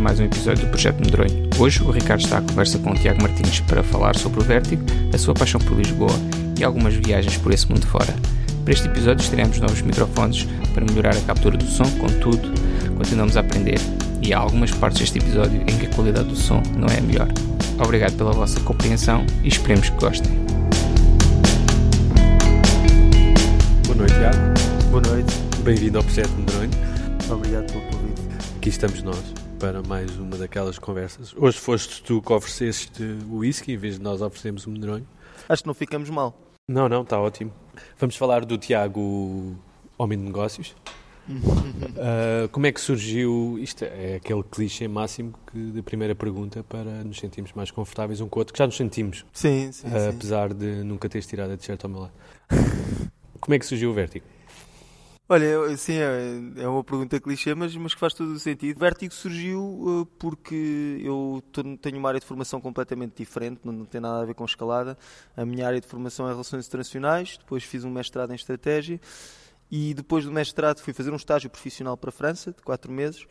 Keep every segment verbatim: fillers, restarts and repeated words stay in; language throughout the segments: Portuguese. mais um episódio do Projeto Medronho. Hoje o Ricardo está à conversa com o Tiago Martins para falar sobre o Vertigo, a sua paixão por Lisboa e algumas viagens por esse mundo fora. Para este episódio teremos novos microfones para melhorar a captura do som, contudo, continuamos a aprender e há algumas partes deste episódio em que a qualidade do som não é a melhor. Obrigado pela vossa compreensão e esperemos que gostem. Boa noite, Tiago. Boa noite. Bem-vindo ao Projeto Medronho. Obrigado pelo convite. Aqui estamos nós para mais uma daquelas conversas. Hoje foste tu que ofereceste o whisky em vez de nós oferecemos o medronho. Acho que não ficamos mal. Não, não, está ótimo. Vamos falar do Tiago, homem de negócios. uh, como é que surgiu, isto é aquele clichê máximo que, da primeira pergunta para nos sentirmos mais confortáveis um com o outro, que já nos sentimos. Sim, sim, uh, sim. Apesar de nunca teres tirado a t-shirt ao meu lado. Como é que surgiu o Vertigo? Olha, sim, é uma pergunta clichê, mas, mas que faz todo o sentido. O Vertigo surgiu porque eu tenho uma área de formação completamente diferente, não tem nada a ver com escalada. A minha área de formação é Relações Internacionais, depois fiz um mestrado em Estratégia e depois do mestrado fui fazer um estágio profissional para a França, de quatro meses,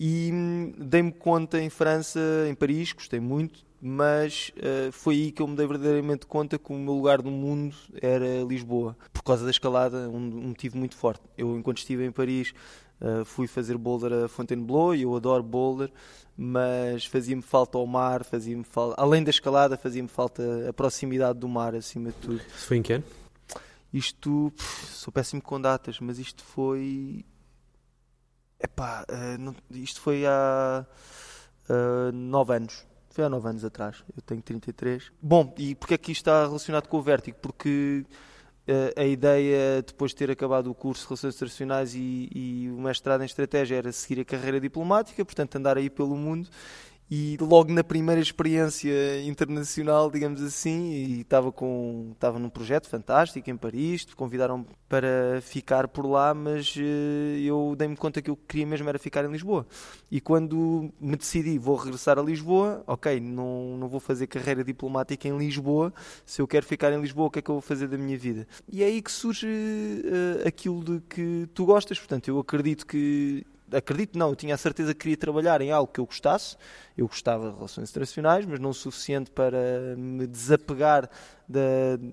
e dei-me conta em França, em Paris, gostei muito, mas uh, foi aí que eu me dei verdadeiramente conta que o meu lugar no mundo era Lisboa, por causa da escalada, um, um motivo muito forte. Eu, enquanto estive em Paris, uh, fui fazer boulder a Fontainebleau, e eu adoro boulder, mas fazia-me falta ao mar, fazia-me falta, além da escalada, fazia-me falta a proximidade do mar, acima de tudo. Isso foi em que ano? Isto, pff, sou péssimo com datas, mas isto foi... Epá, uh, não, isto foi há uh, nove anos. Foi há nove anos atrás, eu tenho trinta e três. Bom, e porque é que isto está relacionado com o Vertigo? Porque uh, a ideia, depois de ter acabado o curso de Relações Internacionais e, e o mestrado em Estratégia, era seguir a carreira diplomática, portanto andar aí pelo mundo. E logo na primeira experiência internacional, digamos assim, e estava, com, estava num projeto fantástico em Paris, convidaram-me para ficar por lá, mas eu dei-me conta que eu queria mesmo era ficar em Lisboa. E quando me decidi, vou regressar a Lisboa, ok, não, não vou fazer carreira diplomática em Lisboa, se eu quero ficar em Lisboa, o que é que eu vou fazer da minha vida? E é aí que surge uh, aquilo de que tu gostas, portanto, eu acredito que... Acredito não, eu tinha a certeza que queria trabalhar em algo que eu gostasse. Eu gostava de Relações Internacionais, mas não o suficiente para me desapegar da,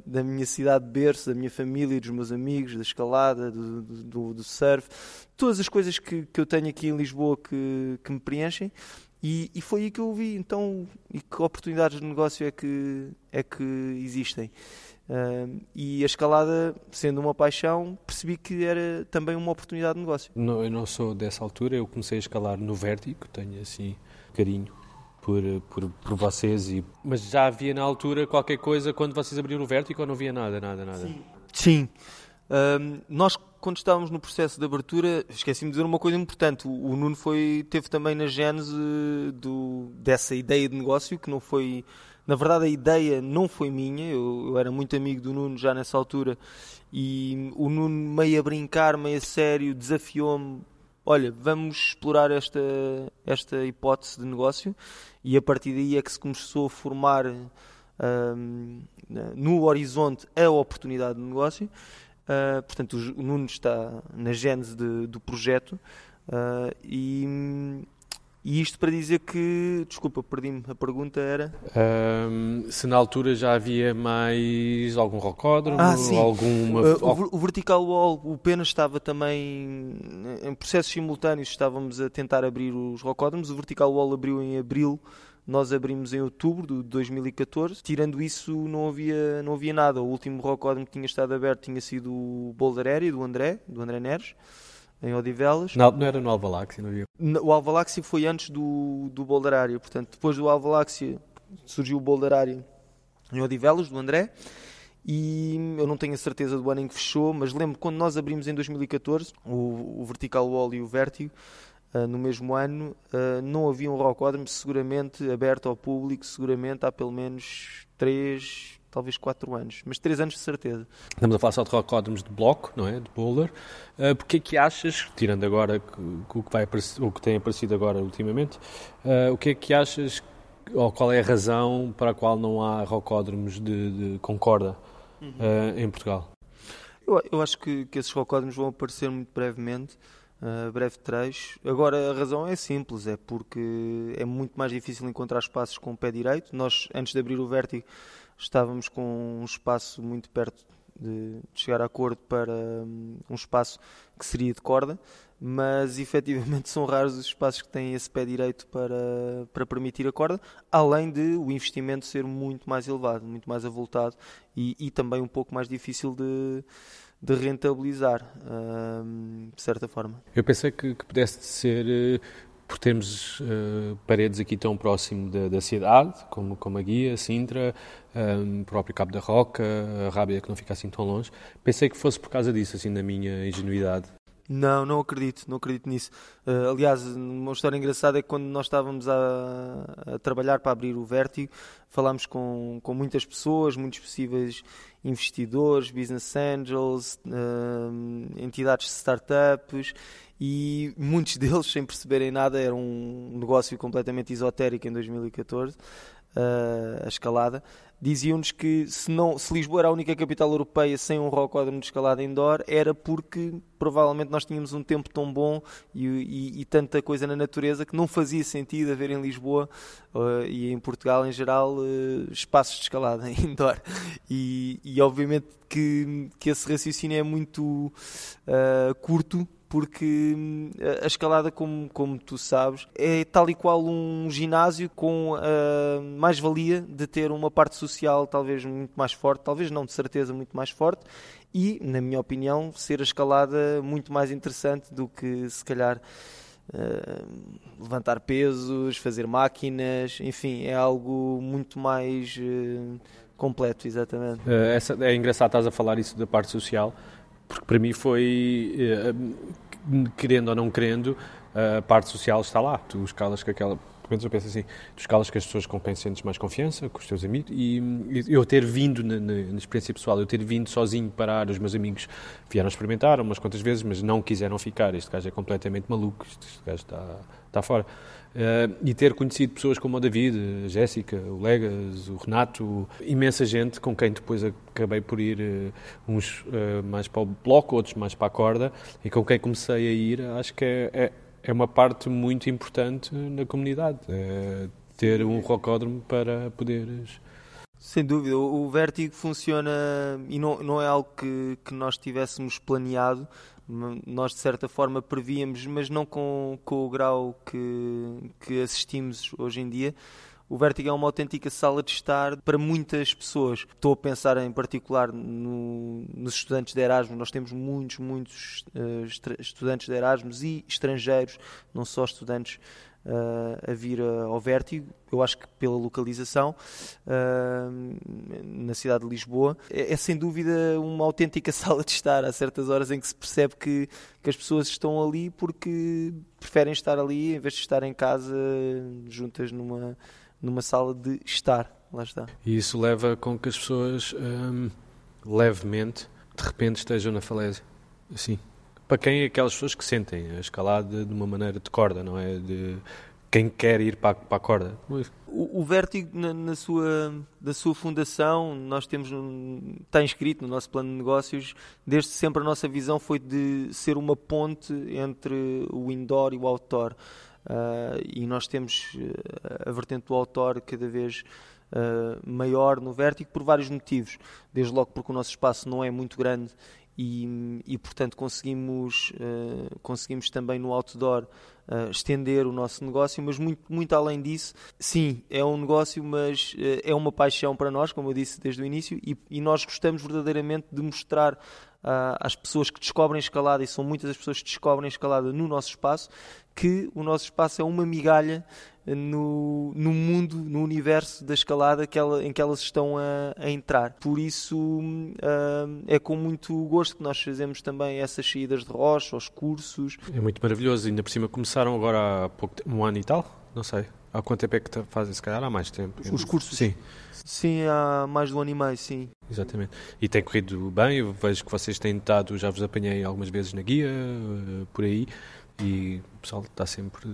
da minha cidade de berço, da minha família, dos meus amigos, da escalada, do, do, do surf, todas as coisas que, que eu tenho aqui em Lisboa que, que me preenchem. E, e foi aí que eu vi, então, e que oportunidades de negócio é que, é que existem. Uh, e a escalada, sendo uma paixão, percebi que era também uma oportunidade de negócio. Não, eu não sou dessa altura, eu comecei a escalar no Vertigo, tenho assim carinho por, por, por vocês. E... Mas já havia na altura qualquer coisa quando vocês abriram o Vertigo ou não havia nada, nada, nada? Sim. Sim. Uh, nós, quando estávamos no processo de abertura, esqueci-me de dizer uma coisa importante. O, o Nuno foi, teve também na gênese do, dessa ideia de negócio que não foi... Na verdade, a ideia não foi minha, eu, eu era muito amigo do Nuno já nessa altura e o Nuno, meio a brincar, meio a sério, desafiou-me, olha, vamos explorar esta, esta hipótese de negócio, e a partir daí é que se começou a formar um, no horizonte a oportunidade de negócio. Uh, portanto, o Nuno está na gênese de, do projeto uh, e... E isto para dizer que... Desculpa, perdi-me. A pergunta era... Um, se na altura já havia mais algum rocódromo? Ah, sim. Alguma... Uh, o Vertical Wall, o Pena estava também... Em processos simultâneos estávamos a tentar abrir os rocódromos. O Vertical Wall abriu em abril. Nós abrimos em outubro de dois mil e catorze. Tirando isso, não havia, não havia nada. O último rocódromo que tinha estado aberto tinha sido o Boulderário, do André, do André Neres. Em Odivelas. Não, não era no Alvaláxia, não havia? O Alvaláxia foi antes do, do Boulderário, portanto, depois do Alvaláxia surgiu o Boulderário em Odivelas, do André, e eu não tenho a certeza do ano em que fechou, mas lembro quando nós abrimos em dois mil e catorze, o, o Vertical Wall e o Vertigo, uh, no mesmo ano, uh, não havia um rocódromo seguramente aberto ao público, seguramente há pelo menos três... Talvez quatro anos, mas três anos de certeza. Estamos a falar só de rocódromos de bloco, não é? De boulder. Uh, porque é que achas, tirando agora o que, vai aparecer, o que tem aparecido agora ultimamente, uh, o que é que achas, ou qual é a razão para a qual não há rocódromos de, de, com corda uh, uhum. em Portugal? Eu, eu acho que, que esses rocódromos vão aparecer muito brevemente. Uh, breve trecho. Agora, a razão é simples, é porque é muito mais difícil encontrar espaços com o pé direito. Nós, antes de abrir o Vertigo, estávamos com um espaço muito perto de chegar a acordo para um, um espaço que seria de corda, mas efetivamente são raros os espaços que têm esse pé direito para, para permitir a corda, além de o investimento ser muito mais elevado, muito mais avultado e, e também um pouco mais difícil de... de rentabilizar, hum, de certa forma. Eu pensei que, que pudesse ser, por termos uh, paredes aqui tão próximo da, da cidade, como, como a Guia, a Sintra, um, próprio Cabo da Roca, a Rábida, que não fica assim tão longe, pensei que fosse por causa disso, assim, na minha ingenuidade. Não, não acredito, não acredito nisso. Uh, aliás, uma história engraçada é que quando nós estávamos a, a trabalhar para abrir o Vertigo, falámos com, com muitas pessoas, muitos possíveis investidores, business angels, uh, entidades de startups, e muitos deles, sem perceberem nada, era um negócio completamente esotérico em dois mil e catorze, uh, a escalada. Diziam-nos que se, não, se Lisboa era a única capital europeia sem um rocódromo de escalada indoor, era porque provavelmente nós tínhamos um tempo tão bom e, e, e tanta coisa na natureza que não fazia sentido haver em Lisboa uh, e em Portugal em geral uh, espaços de escalada indoor. E, e obviamente que, que esse raciocínio é muito uh, curto, porque a escalada, como, como tu sabes, é tal e qual um ginásio com a mais-valia de ter uma parte social talvez muito mais forte, talvez não, de certeza muito mais forte, e, na minha opinião, ser a escalada muito mais interessante do que, se calhar, Uh, levantar pesos, fazer máquinas, enfim, é algo muito mais uh, completo, exatamente. Uh, essa, é engraçado estás a falar isso da parte social, porque para mim foi, uh, querendo ou não querendo, uh, a parte social está lá. Tu escalas com aquela, pelo menos eu penso assim, tu escalas com as pessoas com quem sentes mais confiança, com os teus amigos, e, e eu ter vindo, na, na, na experiência pessoal, eu ter vindo sozinho parar, os meus amigos vieram experimentar umas quantas vezes, mas não quiseram ficar, este gajo é completamente maluco, este gajo está, está fora. Uh, e ter conhecido pessoas como o David, a Jéssica, o Legas, o Renato, imensa gente com quem depois acabei por ir uh, uns uh, mais para o bloco, outros mais para a corda, e com quem comecei a ir, acho que é... é É uma parte muito importante na comunidade, é ter um rocódromo para poderes... Sem dúvida, o Vertigo funciona, e não, não é algo que, que nós tivéssemos planeado, nós de certa forma prevíamos, mas não com, com o grau que, que assistimos hoje em dia. O Vertigo é uma autêntica sala de estar para muitas pessoas. Estou a pensar em particular no, nos estudantes de Erasmus. Nós temos muitos, muitos uh, estra- estudantes de Erasmus e estrangeiros, não só estudantes, uh, a vir uh, ao Vertigo. Eu acho que pela localização, uh, na cidade de Lisboa, é, é sem dúvida uma autêntica sala de estar. Há certas horas em que se percebe que, que as pessoas estão ali porque preferem estar ali em vez de estar em casa juntas numa... numa sala de estar, lá está. E isso leva com que as pessoas hum, levemente, de repente, estejam na falésia, assim. Para quem é aquelas pessoas que sentem a escalada de uma maneira de corda, não é? De quem quer ir para, para a corda. O, o Vertigo, na, na sua, da sua fundação, nós temos um, está inscrito no nosso plano de negócios, desde sempre a nossa visão foi de ser uma ponte entre o indoor e o outdoor. Uh, e nós temos a vertente do outdoor cada vez uh, maior no Vertigo por vários motivos, desde logo porque o nosso espaço não é muito grande e, e portanto conseguimos, uh, conseguimos também no outdoor uh, estender o nosso negócio, mas muito, muito além disso, sim, é um negócio, mas uh, é uma paixão para nós, como eu disse desde o início, e, e nós gostamos verdadeiramente de mostrar às pessoas que descobrem escalada, e são muitas as pessoas que descobrem escalada no nosso espaço, que o nosso espaço é uma migalha no, no mundo, no universo da escalada que ela, em que elas estão a, a entrar. Por isso uh, é com muito gosto que nós fazemos também essas saídas de rocha, os cursos. É muito maravilhoso, ainda por cima começaram agora há pouco tempo, um ano e tal, não sei. Há quanto tempo é que fazem, se calhar há mais tempo? Os cursos? Sim. Sim, há mais de um ano e meio, sim. Exatamente. E tem corrido bem, eu vejo que vocês têm estado, já vos apanhei algumas vezes na Guia, por aí, e o pessoal está sempre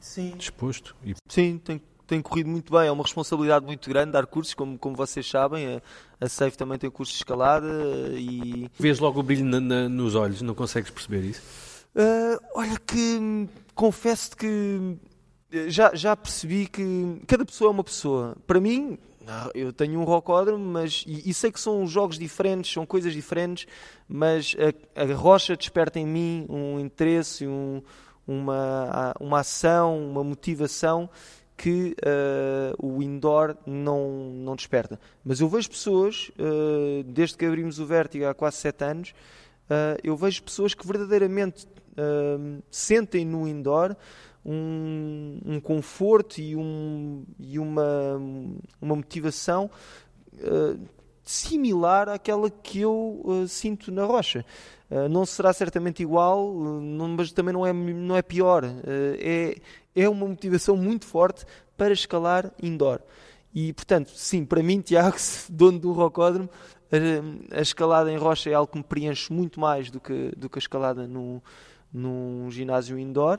sim. disposto. E... Sim, tem, tem corrido muito bem, é uma responsabilidade muito grande dar cursos, como, como vocês sabem, a, a Céüse também tem cursos de escalada e... Vês logo o brilho na, na, nos olhos, não consegues perceber isso? Uh, olha que confesso-te que já, já percebi que cada pessoa é uma pessoa. Para mim, não, eu tenho um rocódromo, mas e, e sei que são jogos diferentes, são coisas diferentes, mas a, a rocha desperta em mim um interesse, um, uma, uma ação, uma motivação que uh, o indoor não, não desperta. Mas eu vejo pessoas, uh, desde que abrimos o Vertigo há quase sete anos, uh, eu vejo pessoas que verdadeiramente uh, sentem no indoor um, um conforto e, um, e uma, uma motivação uh, similar àquela que eu uh, sinto na rocha. Uh, não será certamente igual, uh, não, mas também não é, não é pior. Uh, é... É uma motivação muito forte para escalar indoor. E, portanto, sim, para mim, Tiago, dono do rocódromo, a escalada em rocha é algo que me preenche muito mais do que, do que a escalada num, num ginásio indoor.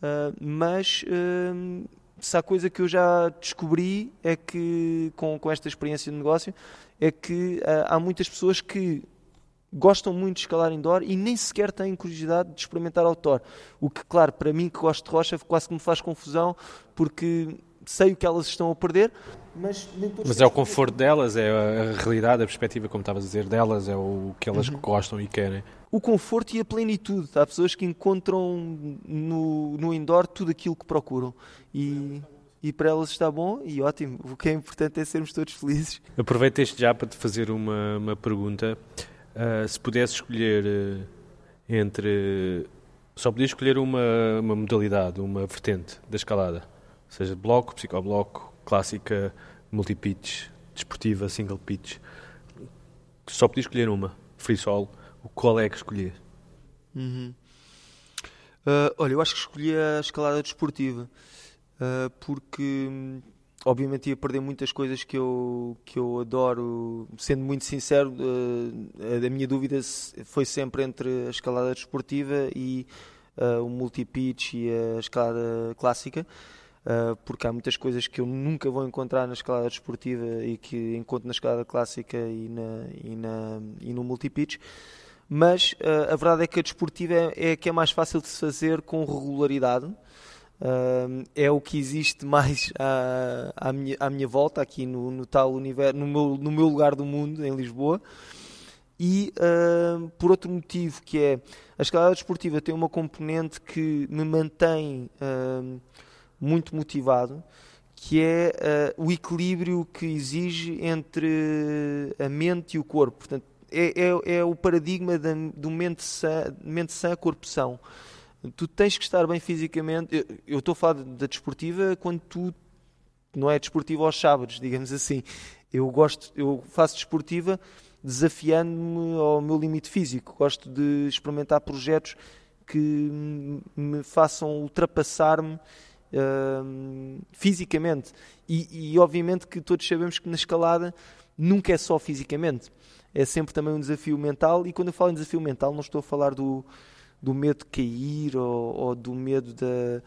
Uh, mas, uh, se há coisa que eu já descobri é que, com, com esta experiência de negócio, é que uh, há muitas pessoas que gostam muito de escalar indoor e nem sequer têm curiosidade de experimentar outdoor. O que, claro, para mim que gosto de rocha, quase que me faz confusão, porque sei o que elas estão a perder, mas... Nem todos mas é o conforto delas, é a realidade, a perspectiva, como estavas a dizer, delas, é o que elas uhum. gostam e querem. O conforto e a plenitude. Há pessoas que encontram no, no indoor tudo aquilo que procuram. E... E para elas está bom e ótimo. O que é importante é sermos todos felizes. Aproveito este já para te fazer uma, uma pergunta... Uh, se pudesse escolher uh, entre... Uh, só podias escolher uma, uma modalidade, uma vertente da escalada. Ou seja, bloco, psicobloco, clássica, multipitch, desportiva, single pitch. Só podias escolher uma, free solo. Qual é que escolhias? Uhum. Uh, olha, eu acho que escolhi a escalada desportiva. Uh, porque... Obviamente ia perder muitas coisas que eu, que eu adoro. Sendo muito sincero, a, a minha dúvida foi sempre entre a escalada desportiva e a, o multi-pitch e a escalada clássica, a, porque há muitas coisas que eu nunca vou encontrar na escalada desportiva e que encontro na escalada clássica e, na, e, na, e no multi-pitch. Mas a, a verdade é que a desportiva é, é a que é mais fácil de se fazer com regularidade. Uh, é o que existe mais à, à, minha, à minha volta aqui no, no tal universo, no meu, no meu lugar do mundo, em Lisboa. E uh, por outro motivo, que é a escalada desportiva tem uma componente que me mantém uh, muito motivado, que é uh, o equilíbrio que exige entre a mente e o corpo. Portanto, é, é, é o paradigma da, do mente sã, mente sã, corpo são. Tu tens que estar bem fisicamente. Eu estou a falar da desportiva quando tu não é desportiva aos sábados, digamos assim. Eu gosto, eu faço desportiva desafiando-me ao meu limite físico. Gosto de experimentar projetos que me façam ultrapassar-me uh, fisicamente. E, e obviamente que todos sabemos que na escalada nunca é só fisicamente. É sempre também um desafio mental. E quando eu falo em desafio mental, não estou a falar do... do medo de cair ou, ou do medo da,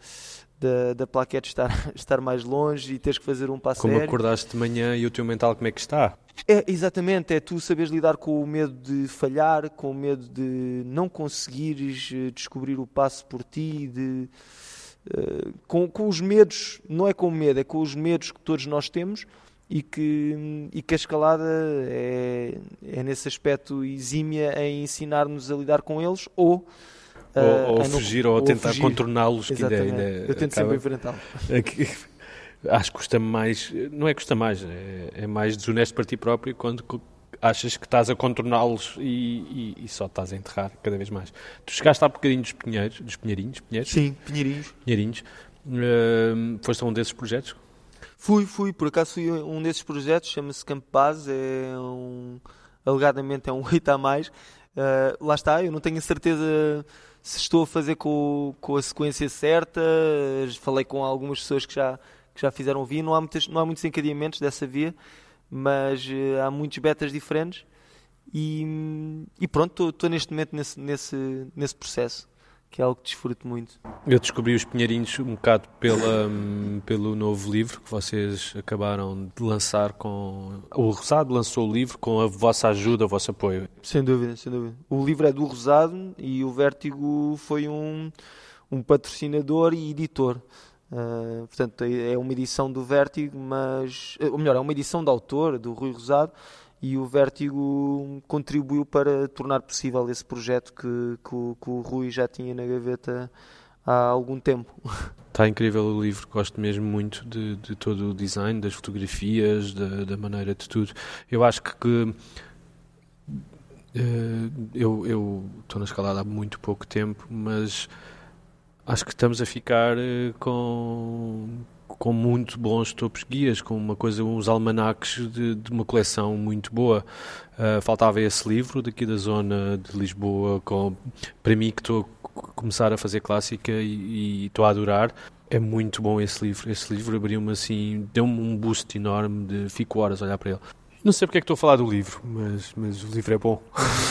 da, da plaquete estar, estar mais longe e teres que fazer um passo como aéreo. Acordaste de manhã e o teu mental como é que está? É, exatamente, é tu saberes lidar com o medo de falhar, com o medo de não conseguires descobrir o passo por ti, de, uh, com, com os medos, não é com o medo, é com os medos que todos nós temos e que, e que a escalada é, é nesse aspecto exímia em ensinar-nos a lidar com eles ou... Ou, ou a fugir, não, ou a tentar fugir. Contorná-los. Que ideia, ainda eu tento acaba... sempre enfrentá-los. Acho que custa mais, não é custa mais, é, é mais desonesto para ti próprio quando achas que estás a contorná-los e, e, e só estás a enterrar cada vez mais. Tu chegaste há bocadinho dos pinheiros, dos pinheirinhos, pinheiros? Sim, pinheirinhos. Pinheirinhos. Uh, foste a um desses projetos? Fui, fui, por acaso fui um desses projetos, chama-se Campo Base, é um, alegadamente é um oito a mais. Uh, lá está, eu não tenho a certeza se estou a fazer com, com a sequência certa. Falei com algumas pessoas que já, que já fizeram via, não há, muitas, não há muitos encadeamentos dessa via, mas uh, há muitos betas diferentes e, e pronto, estou neste momento nesse, nesse, nesse processo, que é algo que desfruto muito. Eu descobri os Pinheirinhos um bocado pela, pelo novo livro que vocês acabaram de lançar com... O Rosado lançou o livro com a vossa ajuda, o vosso apoio. Sem dúvida, sem dúvida. O livro é do Rosado e o Vertigo foi um, um patrocinador e editor. Uh, portanto, é uma edição do Vertigo, mas... Ou melhor, é uma edição do autor, do Rui Rosado, e o Vertigo contribuiu para tornar possível esse projeto que, que, o, que o Rui já tinha na gaveta há algum tempo. Está incrível o livro, gosto mesmo muito de, de todo o design, das fotografias, da, da maneira de tudo. Eu acho que, que eu, eu estou na escalada há muito pouco tempo, mas acho que estamos a ficar com... com muito bons topos guias, com uma coisa, uns almanaques de, de uma coleção muito boa. Uh, faltava esse livro daqui da zona de Lisboa, com, para mim que estou a começar a fazer clássica e estou a adorar. É muito bom esse livro. Esse livro abriu-me assim, deu-me um boost enorme, de, fico horas a olhar para ele. Não sei porque é que estou a falar do livro, mas, mas o livro é bom.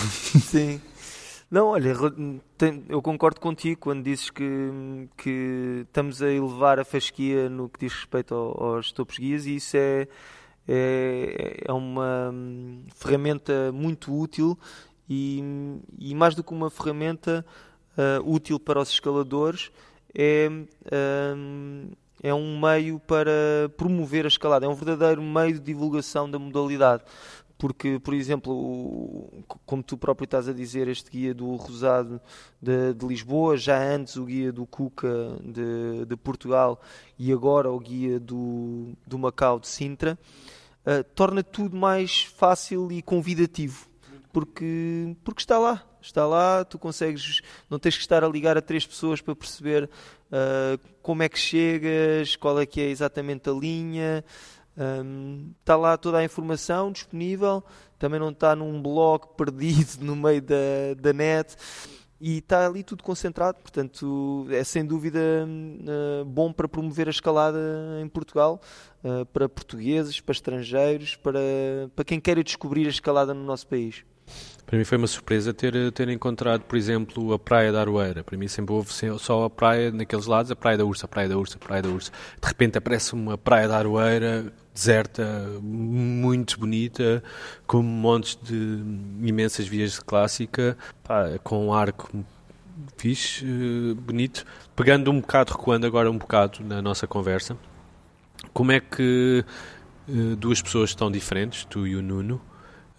Sim. Não, olha, eu concordo contigo quando dizes que, que estamos a elevar a fasquia no que diz respeito aos topos guias, e isso é, é, é uma ferramenta muito útil e, e mais do que uma ferramenta uh, útil para os escaladores, é, um, é um meio para promover a escalada, é um verdadeiro meio de divulgação da modalidade. Porque, por exemplo, como tu próprio estás a dizer, este guia do Rosado de, de Lisboa, já antes o guia do Cuca de, de Portugal e agora o guia do, do Macau de Sintra, uh, torna tudo mais fácil e convidativo, porque, porque está lá, está lá, tu consegues, não tens que estar a ligar a três pessoas para perceber uh, como é que chegas, qual é que é exatamente a linha... Um, está lá toda a informação disponível, também não está num blog perdido no meio da, da net, e está ali tudo concentrado, portanto é sem dúvida uh, bom para promover a escalada em Portugal, uh, para portugueses, para estrangeiros, para, para quem queira descobrir a escalada no nosso país. Para mim foi uma surpresa ter, ter encontrado, por exemplo, a Praia da Aroeira. Para mim sempre houve só a praia naqueles lados, a Praia da Urça, a Praia da Urça, a Praia da Urça. De repente aparece uma Praia da Aroeira deserta, muito bonita, com montes de imensas vias de clássica, pá, com um arco fixe, bonito. Pegando um bocado, recuando agora um bocado na nossa conversa, como é que duas pessoas tão diferentes, tu e o Nuno,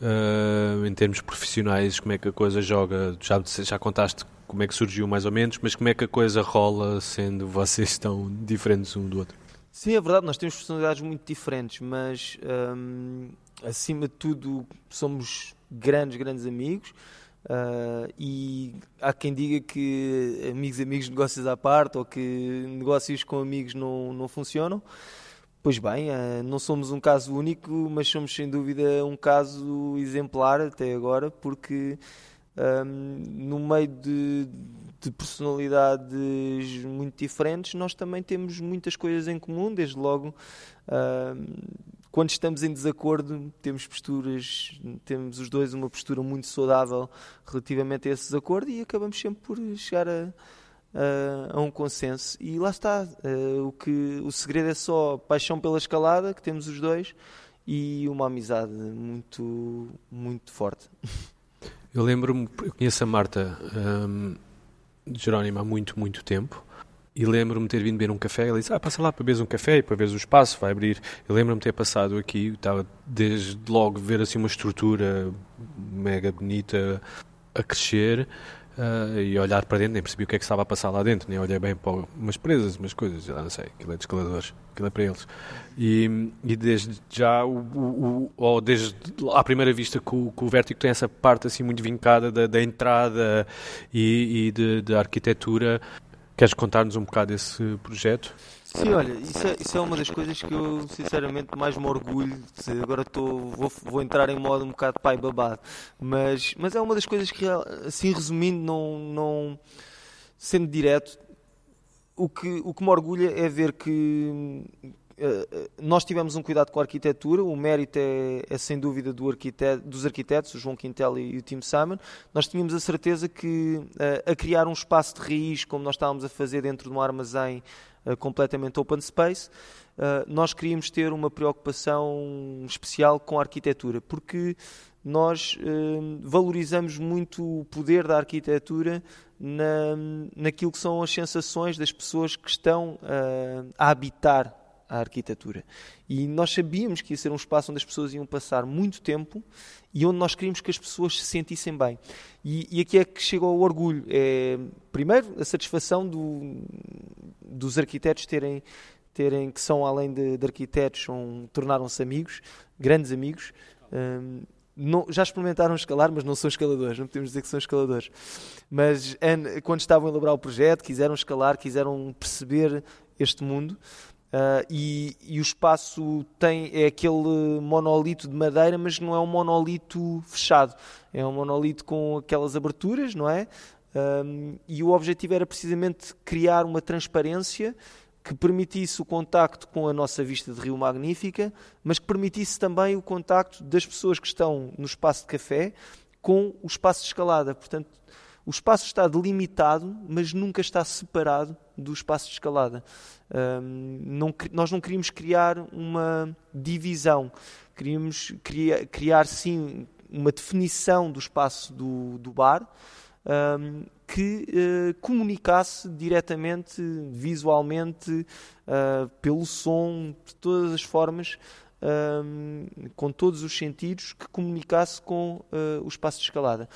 Uh, em termos profissionais, como é que a coisa joga? Já, já contaste como é que surgiu mais ou menos, mas como é que a coisa rola sendo vocês tão diferentes um do outro? Sim, é verdade, nós temos personalidades muito diferentes, mas um, acima de tudo somos grandes, grandes amigos, uh, e há quem diga que amigos, amigos, negócios à parte, ou que negócios com amigos não, não funcionam. Pois bem, não somos um caso único, mas somos sem dúvida um caso exemplar até agora, porque um, no meio de, de personalidades muito diferentes, nós também temos muitas coisas em comum. Desde logo, um, quando estamos em desacordo, temos posturas, temos os dois uma postura muito saudável relativamente a esse desacordo, e acabamos sempre por chegar a... Uh, a um consenso, e lá está, uh, o, que, o segredo é só paixão pela escalada, que temos os dois, e uma amizade muito, muito forte. Eu lembro-me, eu conheço a Marta um, de Jerónimo há muito, muito tempo, e lembro-me de ter vindo beber um café, ela disse, ah, passa lá para beber um café e para ver o espaço, vai abrir. Eu lembro-me de ter passado aqui, estava desde logo ver assim uma estrutura mega bonita a crescer, Uh, e olhar para dentro, nem percebi o que é que estava a passar lá dentro, nem olhei bem para umas presas, umas coisas, já não sei, aquilo é de escaladores, aquilo é para eles. E, e desde já, o, o, o, ou desde à primeira vista que o, que o Vertigo tem essa parte assim muito vincada da, da entrada e, e da arquitetura. Queres contar-nos um bocado desse projeto? Sim, olha, isso é, isso é uma das coisas que eu sinceramente mais me orgulho. Agora tô, vou, vou entrar em modo um bocado pai babado, mas, mas é uma das coisas que, assim resumindo, não, não, sendo direto, o que, o que me orgulha é ver que, nós tivemos um cuidado com a arquitetura, o mérito é, é sem dúvida do arquiteto, dos arquitetos, o João Quintel e o Tim Simon. Nós tínhamos a certeza que a, a criar um espaço de raiz, como nós estávamos a fazer dentro de um armazém a, completamente open space, a, nós queríamos ter uma preocupação especial com a arquitetura, porque nós a, valorizamos muito o poder da arquitetura na, naquilo que são as sensações das pessoas que estão a, a habitar à arquitetura. E nós sabíamos que ia ser um espaço onde as pessoas iam passar muito tempo e onde nós queríamos que as pessoas se sentissem bem. E, e aqui é que chega o orgulho. É, primeiro, a satisfação do, dos arquitetos terem, terem que são, além de, de arquitetos, um, tornaram-se amigos, grandes amigos. Um, Não, já experimentaram escalar, mas não são escaladores, não podemos dizer que são escaladores. Mas quando estavam a elaborar o projeto, quiseram escalar, quiseram perceber este mundo. Uh, e, e o espaço tem, é aquele monolito de madeira, mas não é um monolito fechado, é um monolito com aquelas aberturas, não é? Um, e o objetivo era precisamente criar uma transparência que permitisse o contacto com a nossa vista de Rio Magnífica, mas que permitisse também o contacto das pessoas que estão no espaço de café com o espaço de escalada. Portanto, o espaço está delimitado, mas nunca está separado do espaço de escalada. Um, não, nós não queríamos criar uma divisão, queríamos criar, criar sim uma definição do espaço do, do bar, um, que uh, comunicasse diretamente, visualmente, uh, pelo som, de todas as formas, Um, com todos os sentidos, que comunicasse com uh, o espaço de escalada.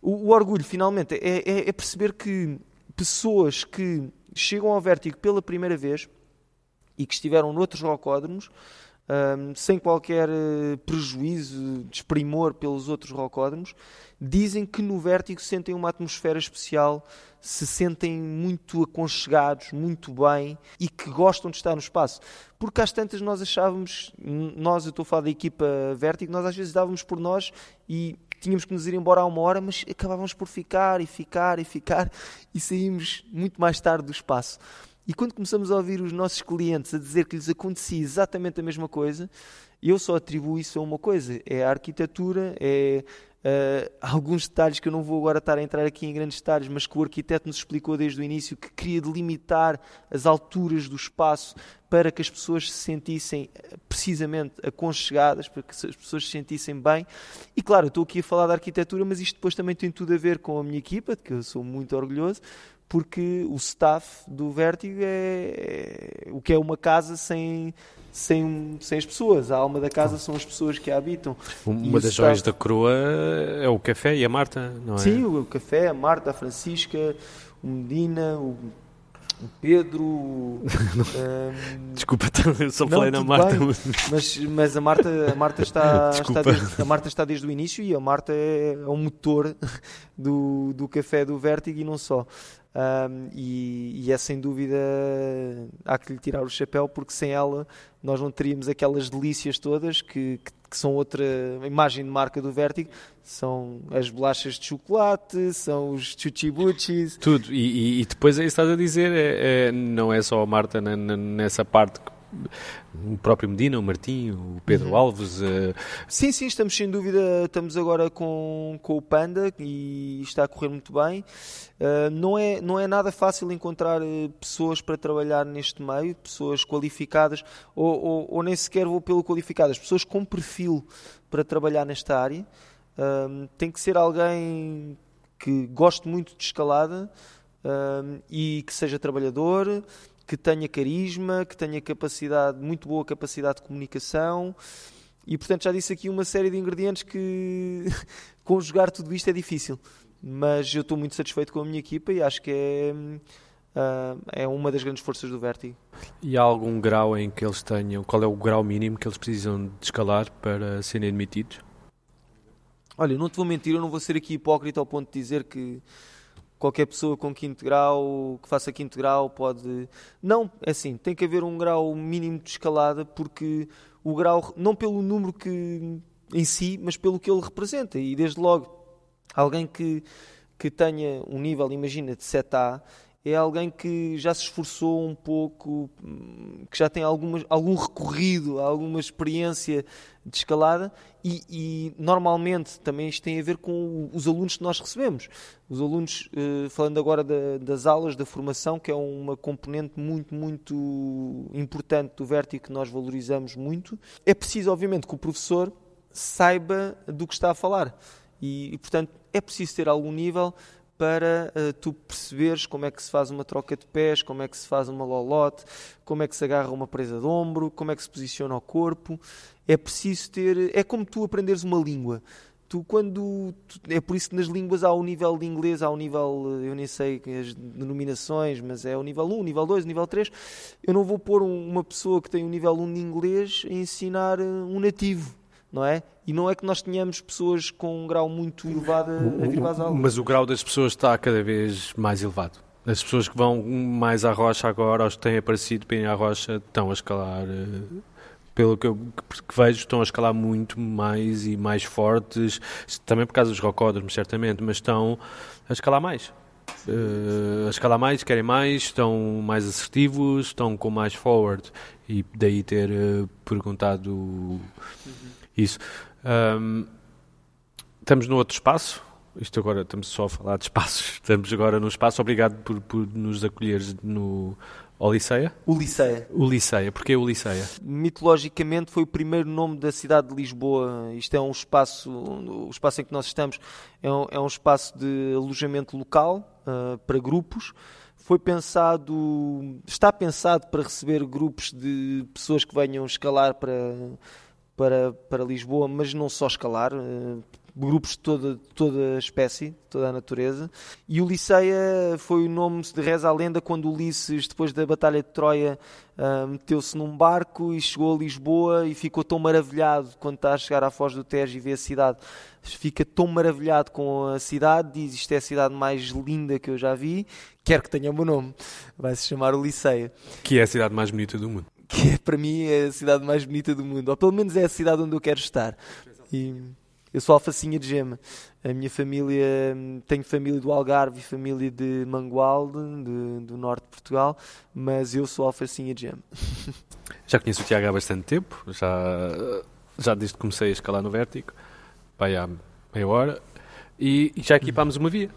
O, o orgulho, finalmente, é, é, é perceber que pessoas que chegam ao Vértigo pela primeira vez e que estiveram noutros rocódromos, um, sem qualquer uh, prejuízo, desprimor pelos outros rocódromos, dizem que no Vértigo sentem uma atmosfera especial, se sentem muito aconchegados, muito bem, e que gostam de estar no espaço. Porque às tantas nós achávamos, nós, eu estou a falar da equipa Vértigo, nós às vezes dávamos por nós e tínhamos que nos ir embora a uma hora, mas acabávamos por ficar e ficar e ficar e saímos muito mais tarde do espaço. E quando começamos a ouvir os nossos clientes a dizer que lhes acontecia exatamente a mesma coisa, eu só atribuo isso a uma coisa, é a arquitetura, é... Uh, alguns detalhes que eu não vou agora estar a entrar aqui em grandes detalhes, mas que o arquiteto nos explicou desde o início, que queria delimitar as alturas do espaço para que as pessoas se sentissem precisamente aconchegadas, para que as pessoas se sentissem bem. E claro, eu estou aqui a falar da arquitetura, mas isto depois também tem tudo a ver com a minha equipa, de que eu sou muito orgulhoso, porque o staff do Vértigo é, é o que é uma casa sem... Sem, sem as pessoas, a alma da casa são as pessoas que a habitam. Uma das está... joias da coroa é o café e a Marta, não é? Sim, o café, a Marta, a Francisca, o Medina, o Pedro... um... Desculpa, eu só falei não, na Marta. Bem, mas, mas a Marta, a Marta está, está desde, a Marta está desde o início e a Marta é, é o motor do, do café do Vértigo e não só. Um, e, e é sem dúvida, há que lhe tirar o chapéu, porque sem ela nós não teríamos aquelas delícias todas que, que, que são outra imagem de marca do Vértigo, são as bolachas de chocolate, são os chuchibuchis, tudo. E, e, e depois é isso que estás a dizer, é, é, não é só a Marta na, na, nessa parte que o próprio Medina, o Martim, o Pedro uhum. Alves uh... sim, sim, estamos sem dúvida, estamos agora com, com o Panda e está a correr muito bem. uh, não, é, não é nada fácil encontrar pessoas para trabalhar neste meio, pessoas qualificadas ou, ou, ou nem sequer vou pelo qualificadas, pessoas com perfil para trabalhar nesta área. uh, tem que ser alguém que goste muito de escalada, uh, e que seja trabalhador, que tenha carisma, que tenha capacidade, muito boa capacidade de comunicação e, portanto, já disse aqui uma série de ingredientes que conjugar tudo isto é difícil, mas eu estou muito satisfeito com a minha equipa e acho que é, uh, é uma das grandes forças do Vértigo. E há algum grau em que eles tenham, qual é o grau mínimo que eles precisam de escalar para serem admitidos? Olha, não te vou mentir, eu não vou ser aqui hipócrita ao ponto de dizer que qualquer pessoa com quinto grau, que faça quinto grau, pode... Não, é assim, tem que haver um grau mínimo de escalada, porque o grau, não pelo número que em si, mas pelo que ele representa. E desde logo, alguém que, que tenha um nível, imagina, de sete A, é alguém que já se esforçou um pouco, que já tem algumas, algum recorrido, alguma experiência de escalada e, e normalmente também isto tem a ver com os alunos que nós recebemos. Os alunos, falando agora da, das aulas, da formação, que é uma componente muito, muito importante do Vertigo, que nós valorizamos muito. É preciso, obviamente, que o professor saiba do que está a falar e, e portanto, é preciso ter algum nível para uh, tu perceberes como é que se faz uma troca de pés, como é que se faz uma lolote, como é que se agarra uma presa de ombro, como é que se posiciona o corpo. É preciso ter... É como tu aprenderes uma língua. Tu, quando, tu, é por isso que nas línguas há o nível de inglês, há o nível... Eu nem sei as denominações, mas é o nível um, o nível dois, o nível três. Eu não vou pôr um, uma pessoa que tem o nível um de inglês a ensinar um nativo. Não é? E não é que nós tenhamos pessoas com um grau muito elevado a vir para as aulas. Mas o grau das pessoas está cada vez mais elevado. As pessoas que vão mais à rocha agora, os que têm aparecido para ir à rocha, estão a escalar, pelo que eu que vejo, estão a escalar muito mais e mais fortes, também por causa dos rocódromos, certamente, mas estão a escalar mais. Uh, a escalar mais, querem mais, estão mais assertivos, estão com mais forward. E daí ter uh, perguntado... Uhum. Isso. Um, estamos no outro espaço. Isto agora estamos só a falar de espaços. Estamos agora no espaço. Obrigado por, por nos acolheres no Ulisseia. Ulisseia. Ulisseia. Porquê Ulisseia? Mitologicamente foi o primeiro nome da cidade de Lisboa. Isto é um espaço, o espaço em que nós estamos é um, é um espaço de alojamento local uh, para grupos. Foi pensado, está pensado para receber grupos de pessoas que venham escalar para... Para, para Lisboa, mas não só escalar, uh, grupos de toda, toda a espécie, toda a natureza. E Ulisseia foi o nome de reza à lenda quando Ulisses, depois da Batalha de Troia, uh, meteu-se num barco e chegou a Lisboa e ficou tão maravilhado quando está a chegar à Foz do Tejo e vê a cidade. Fica tão maravilhado com a cidade, diz isto é a cidade mais linda que eu já vi, quero que tenha o meu nome, vai-se chamar Ulisseia. Que é a cidade mais bonita do mundo. Que é, para mim é a cidade mais bonita do mundo, ou pelo menos é a cidade onde eu quero estar. E eu sou alfacinha de gema. A minha família, tenho família do Algarve e família de Mangualde, de, do norte de Portugal, mas eu sou alfacinha de gema. Já conheço o Tiago há bastante tempo, já, já desde que comecei a escalar no Vertigo, vai há meia hora, e, e já equipámos uma via.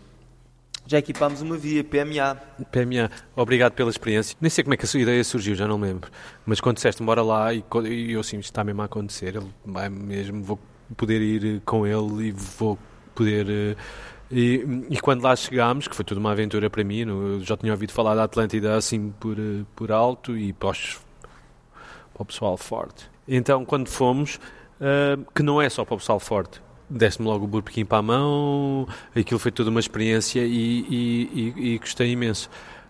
Já equipámos uma via, P M A. P M A, obrigado pela experiência. Nem sei como é que a sua ideia surgiu, já não me lembro. Mas quando disseste, bora lá, e, e eu assim, isto está mesmo a acontecer, ele vai mesmo, vou poder ir com ele e vou poder... E, e quando lá chegámos, que foi toda uma aventura para mim, eu já tinha ouvido falar da Atlântida assim por, por alto e para, os, para o pessoal forte. Então, quando fomos, uh, que não é só para o pessoal forte, deste-me logo o burpequim para a mão, aquilo foi toda uma experiência e, e, e, e gostei imenso.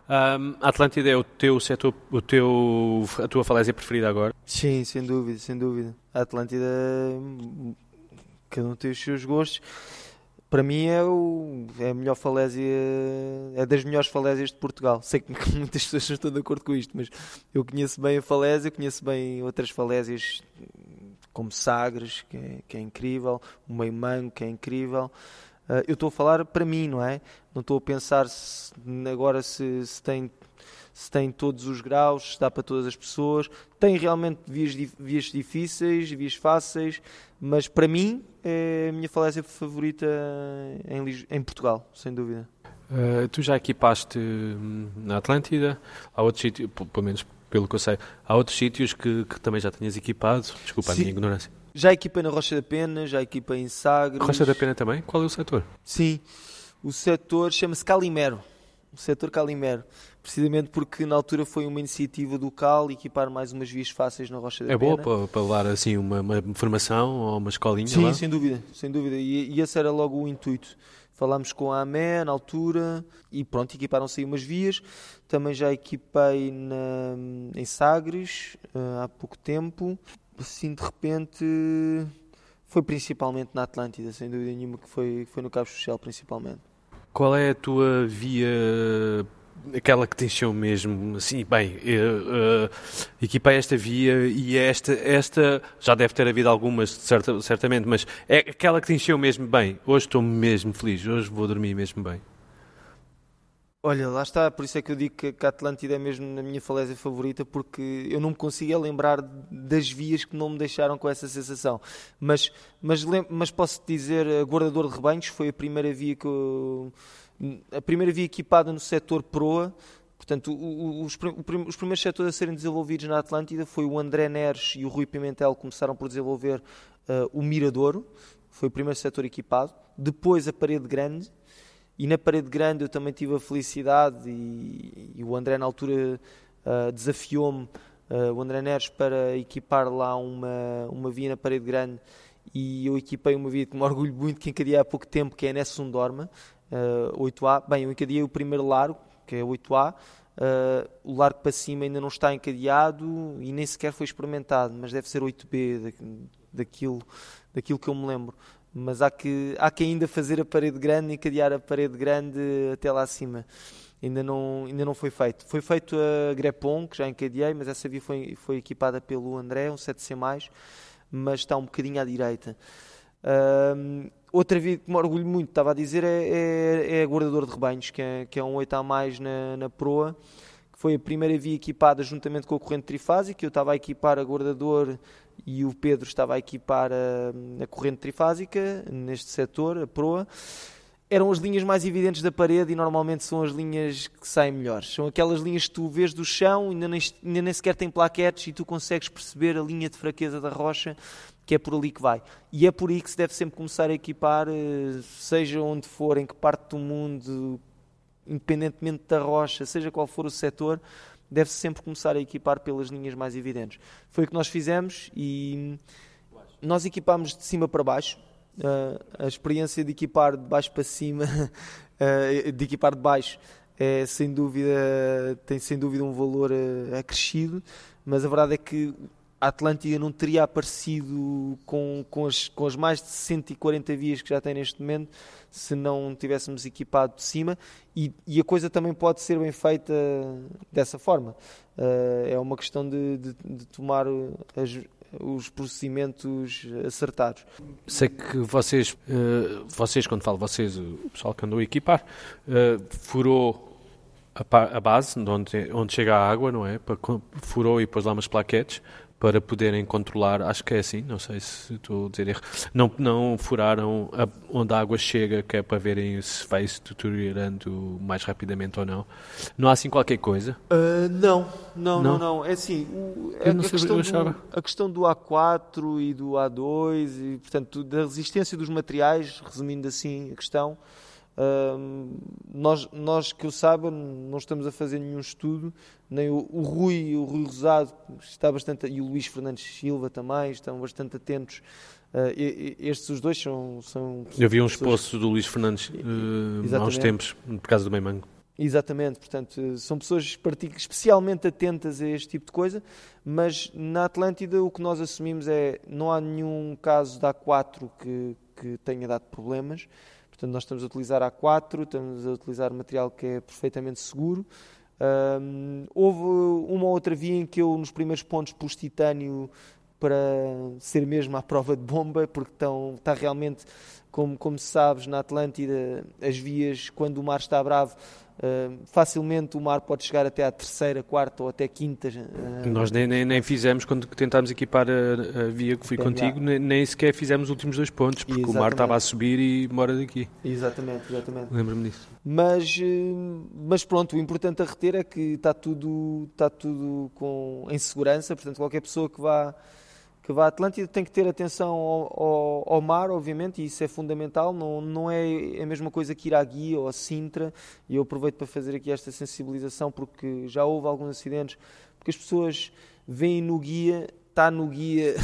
Um, a Atlântida é o teu setor, o teu, a tua falésia preferida agora? Sim, sem dúvida, sem dúvida. A Atlântida, cada um tem os seus gostos. Para mim é, o, é a melhor falésia, é das melhores falésias de Portugal. Sei que muitas pessoas não estão de acordo com isto, mas eu conheço bem a falésia, conheço bem outras falésias... como Sagres, que é, que é incrível, o Meio Mango, que é incrível. Uh, eu estou a falar para mim, não é? Não estou a pensar se, agora se, se, tem, se tem todos os graus, se dá para todas as pessoas. Tem realmente vias, vias difíceis, vias fáceis, mas para mim é a minha falésia favorita em, em Portugal, sem dúvida. Uh, tu já equipaste na Atlântida, há outros sítios, pelo menos pelo que eu sei, há outros sítios que, que também já tinhas equipado, desculpa sim. A minha ignorância. Já equipei na Rocha da Pena, já equipei em Sagres. Rocha da Pena também? Qual é o setor? Sim, o setor chama-se Calimero, o setor Calimero, precisamente porque na altura foi uma iniciativa do Cal equipar mais umas vias fáceis na Rocha da é Pena. É boa para, para levar assim uma, uma formação ou uma escolinha sim, lá? Sim, sem dúvida, sem dúvida, e, e esse era logo o intuito. Falámos com a AME na altura e pronto, equiparam-se aí umas vias. Também já equipei na, em Sagres uh, há pouco tempo. Assim, de repente, foi principalmente na Atlântida, sem dúvida nenhuma, que foi, foi no Cabo Social principalmente. Qual é a tua via, aquela que te encheu mesmo? Assim, bem, uh, uh, equipei esta via e esta, esta já deve ter havido algumas, certa, certamente, mas é aquela que te encheu mesmo bem. Hoje estou mesmo feliz, hoje vou dormir mesmo bem. Olha, lá está, por isso é que eu digo que a Atlântida é mesmo a minha falésia favorita, porque eu não me conseguia lembrar das vias que não me deixaram com essa sensação. Mas, mas, mas posso dizer, a Guardador de Rebanhos foi a primeira via que eu, a primeira via equipada no setor Proa. Portanto, os, os primeiros setores a serem desenvolvidos na Atlântida foi o André Neres e o Rui Pimentel, começaram por desenvolver uh, o Miradouro, foi o primeiro setor equipado, depois a Parede Grande. E na Parede Grande eu também tive a felicidade e, e o André na altura uh, desafiou-me, uh, o André Neres, para equipar lá uma, uma via na Parede Grande, e eu equipei uma via que me orgulho muito, que encadeei há pouco tempo, que é a Nessun Dorma, uh, oito A. Bem, eu encadeei o primeiro largo, que é oito A, uh, o largo para cima ainda não está encadeado e nem sequer foi experimentado, mas deve ser oito B daquilo, daquilo que eu me lembro. Mas há que, há que ainda fazer a Parede Grande, encadear a Parede Grande até lá acima. Ainda não, ainda não foi feito. Foi feito a Grepon, que já encadeei, mas essa via foi, foi equipada pelo André, um sete C mais, mas está um bocadinho à direita. Um, outra via que me orgulho muito, estava a dizer, é, é, é a Guardador de Rebanhos, que é, que é um oito A mais na, na Proa, que foi a primeira via equipada juntamente com a corrente trifásica, que eu estava a equipar a Guardador e o Pedro estava a equipar a, a corrente trifásica, neste setor, a Proa. Eram as linhas mais evidentes da parede e normalmente são as linhas que saem melhores. São aquelas linhas que tu vês do chão, ainda nem, ainda nem sequer tem plaquetes e tu consegues perceber a linha de fraqueza da rocha, que é por ali que vai. E é por aí que se deve sempre começar a equipar, seja onde for, em que parte do mundo, independentemente da rocha, seja qual for o setor, deve-se sempre começar a equipar pelas linhas mais evidentes. Foi o que nós fizemos e nós equipámos de cima para baixo. Uh, a experiência de equipar de baixo para cima, uh, de equipar de baixo, é, sem dúvida, tem sem dúvida um valor uh, acrescido, mas a verdade é que a Atlântida não teria aparecido com, com, as, com as mais de cento e quarenta vias que já tem neste momento se não tivéssemos equipado de cima, e, e a coisa também pode ser bem feita dessa forma. Uh, é uma questão de, de, de tomar as, os procedimentos acertados. Sei que vocês, uh, vocês quando falo vocês, o pessoal que andou a equipar, uh, furou a, a base onde, onde chega a água, não é? Furou e pôs lá umas plaquetes para poderem controlar, acho que é assim, não sei se estou a dizer erro, não, não furaram a, onde a água chega, que é para verem se vai se deteriorando mais rapidamente ou não. Não há assim qualquer coisa? Uh, não, não, não, não, não, é assim, o, é, não a, questão do, a questão do A quatro e do A dois, e portanto da resistência dos materiais, resumindo assim a questão, Uh, nós, nós que eu saiba não estamos a fazer nenhum estudo, nem o, o Rui, o Rui Rosado está bastante, e o Luís Fernandes Silva também estão bastante atentos. Uh, e, e, estes os dois são, são eu vi uns posts do Luís Fernandes uh, há uns tempos, por causa do meio mango. Exatamente, portanto, são pessoas especialmente atentas a este tipo de coisa, mas na Atlântida o que nós assumimos é, não há nenhum caso da A quatro que, que tenha dado problemas. Portanto, nós estamos a utilizar A quatro, estamos a utilizar material que é perfeitamente seguro. Um, houve uma outra via em que eu, nos primeiros pontos, pus titânio para ser mesmo à prova de bomba, porque estão, está realmente, como, como sabes, na Atlântida, as vias, quando o mar está bravo, Uh, facilmente o mar pode chegar até à terceira, quarta ou até quinta. Uh, Nós nem, nem, nem fizemos quando tentámos equipar a, a via que fui contigo, nem, nem sequer fizemos os últimos dois pontos, porque exatamente, o mar estava a subir e mora daqui. Exatamente, exatamente. Lembro-me disso. Mas, mas pronto, o importante a reter é que está tudo, está tudo com, em segurança, portanto qualquer pessoa que vá, que vá à Atlântida tem que ter atenção ao, ao, ao mar, obviamente, e isso é fundamental, não, não é a mesma coisa que ir à Guia ou à Sintra, e eu aproveito para fazer aqui esta sensibilização, porque já houve alguns acidentes, porque as pessoas veem no Guia, está no Guia,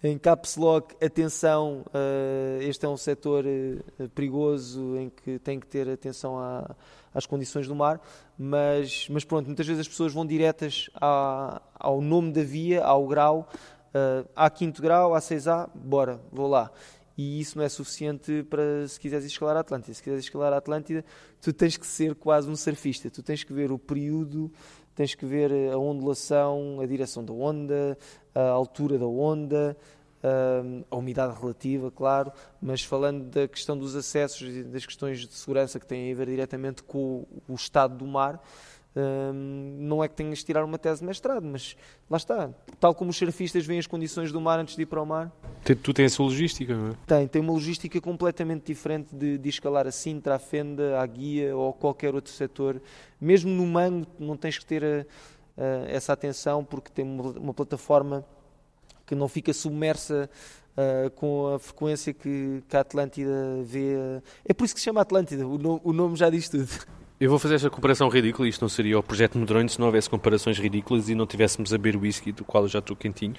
em caps lock, atenção, uh, este é um setor uh, perigoso, em que tem que ter atenção à, às condições do mar, mas, mas pronto, muitas vezes as pessoas vão diretas à, ao nome da via, ao grau, Uh, há quinto grau, há seis A, bora, vou lá. E isso não é suficiente para se quiseres escalar a Atlântida. Se quiseres escalar a Atlântida, tu tens que ser quase um surfista. Tu tens que ver o período, tens que ver a ondulação, a direção da onda, a altura da onda, uh, um, a umidade relativa, claro, mas falando da questão dos acessos e das questões de segurança que têm a ver diretamente com o, o estado do mar, um, não é que tenhas de tirar uma tese de mestrado, mas lá está. Tal como os surfistas veem as condições do mar antes de ir para o mar. Tu tens a sua logística, não é? Tem, tem uma logística completamente diferente de, de escalar a Sintra, a Fenda, a Guia ou qualquer outro setor. Mesmo no Mango não tens que ter a, a, essa atenção, porque tem uma, uma plataforma que não fica submersa uh, com a frequência que, que a Atlântida vê. Uh, é por isso que se chama Atlântida, o, no, o nome já diz tudo. Eu vou fazer esta comparação ridícula, isto não seria o Projeto Medronho se não houvesse comparações ridículas e não tivéssemos a beber whisky, do qual eu já estou quentinho,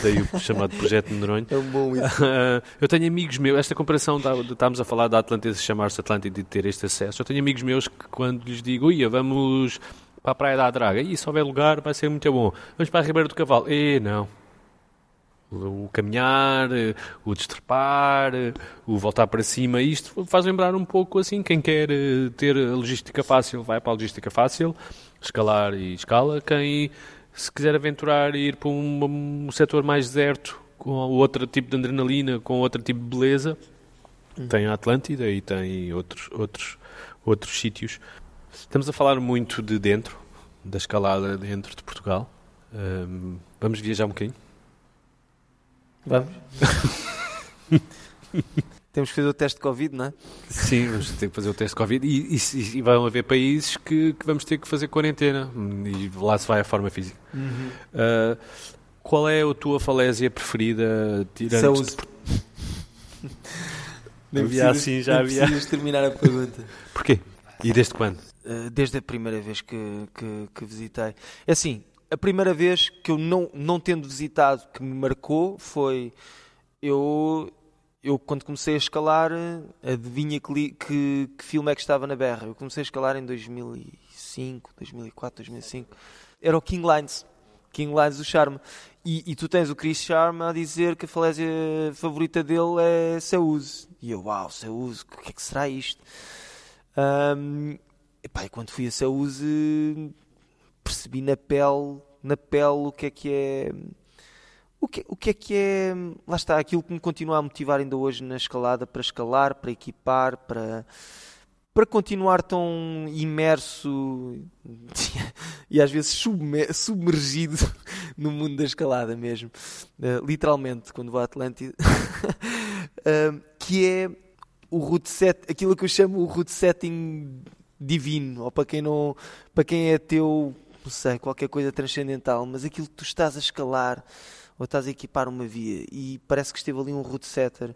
daí o chamado Projeto Medronho. É um bom whisky. Uh, eu tenho amigos meus, esta comparação, estamos a falar da Atlântida, se chamar-se Atlântida e de ter este acesso, eu tenho amigos meus que quando lhes digo, ia, vamos para a Praia da Draga, e se houver lugar vai ser muito bom, vamos para a Ribeira do Cavalo, e não... O caminhar, o destrepar, o voltar para cima, isto faz lembrar um pouco assim, quem quer ter a logística fácil vai para a logística fácil, escalar e escala, quem se quiser aventurar e ir para um, um setor mais deserto, com outro tipo de adrenalina, com outro tipo de beleza, hum. tem a Atlântida e tem outros, outros, outros sítios. Estamos a falar muito de dentro, da escalada dentro de Portugal, um, vamos viajar um bocadinho? Vamos? Temos que fazer o teste de Covid, não é? Sim, vamos ter que fazer o teste de Covid e, e, e vão haver países que, que vamos ter que fazer quarentena e lá se vai a forma física. Uhum. Uh, qual é a tua falésia preferida? Saúde. Nem havia assim, já havia. Precisas terminar a pergunta. Porquê? E desde quando? Uh, desde a primeira vez que, que, que visitei. É assim... A primeira vez que eu não, não tendo visitado, que me marcou, foi eu, eu quando comecei a escalar, adivinha que, li, que, que filme é que estava na berra. Eu comecei a escalar em dois mil e cinco, dois mil e quatro, dois mil e cinco. Era o King Lines, King Lines do Charme. E, e tu tens o Chris Charme a dizer que a falésia favorita dele é Céüse. E eu, uau, Céüse, o que é que será isto? Um, epá, e quando fui a Céüse... percebi na pele, na pele o que é que é, o que, o que é que é, lá está, aquilo que me continua a motivar ainda hoje na escalada, para escalar, para equipar, para, para continuar tão imerso e às vezes submergido no mundo da escalada mesmo, uh, literalmente, quando vou à Atlântida, uh, que é o route set, aquilo que eu chamo o route setting divino, ou para quem, não, para quem é teu... não sei, qualquer coisa transcendental, mas aquilo que tu estás a escalar ou estás a equipar uma via e parece que esteve ali um route setter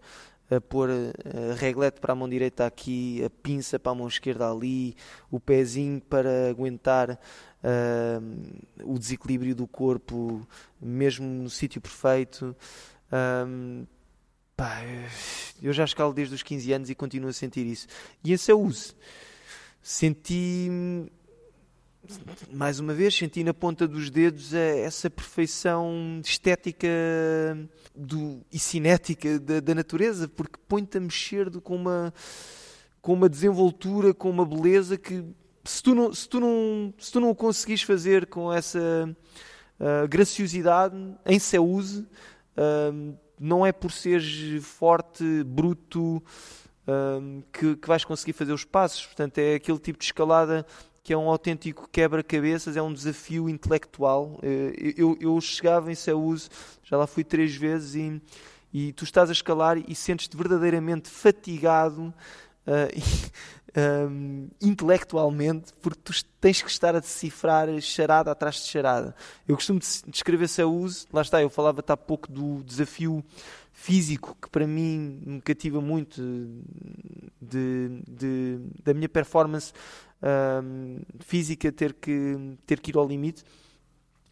a pôr a reglete para a mão direita aqui, a pinça para a mão esquerda ali, o pezinho para aguentar uh, o desequilíbrio do corpo mesmo no sítio perfeito. Um, pá, eu já escalo desde os quinze anos e continuo a sentir isso. E esse é o uso. Senti... mais uma vez, senti na ponta dos dedos essa perfeição estética do, e cinética da, da natureza, porque põe-te a mexer com uma, com uma desenvoltura, com uma beleza que se tu não, se tu não, se tu não o conseguis fazer com essa uh, graciosidade em Céüse, uh, não é por seres forte, bruto, uh, que, que vais conseguir fazer os passos. Portanto, é aquele tipo de escalada que é um autêntico quebra-cabeças, é um desafio intelectual. Eu, eu chegava em Céüse, já lá fui três vezes, e, e tu estás a escalar e sentes-te verdadeiramente fatigado uh, e, um, intelectualmente, porque tu tens que estar a decifrar charada atrás de charada. Eu costumo descrever Céüse, lá está, eu falava-te há pouco do desafio físico, que para mim me cativa muito de, de, da minha performance um, física, ter que, ter que ir ao limite.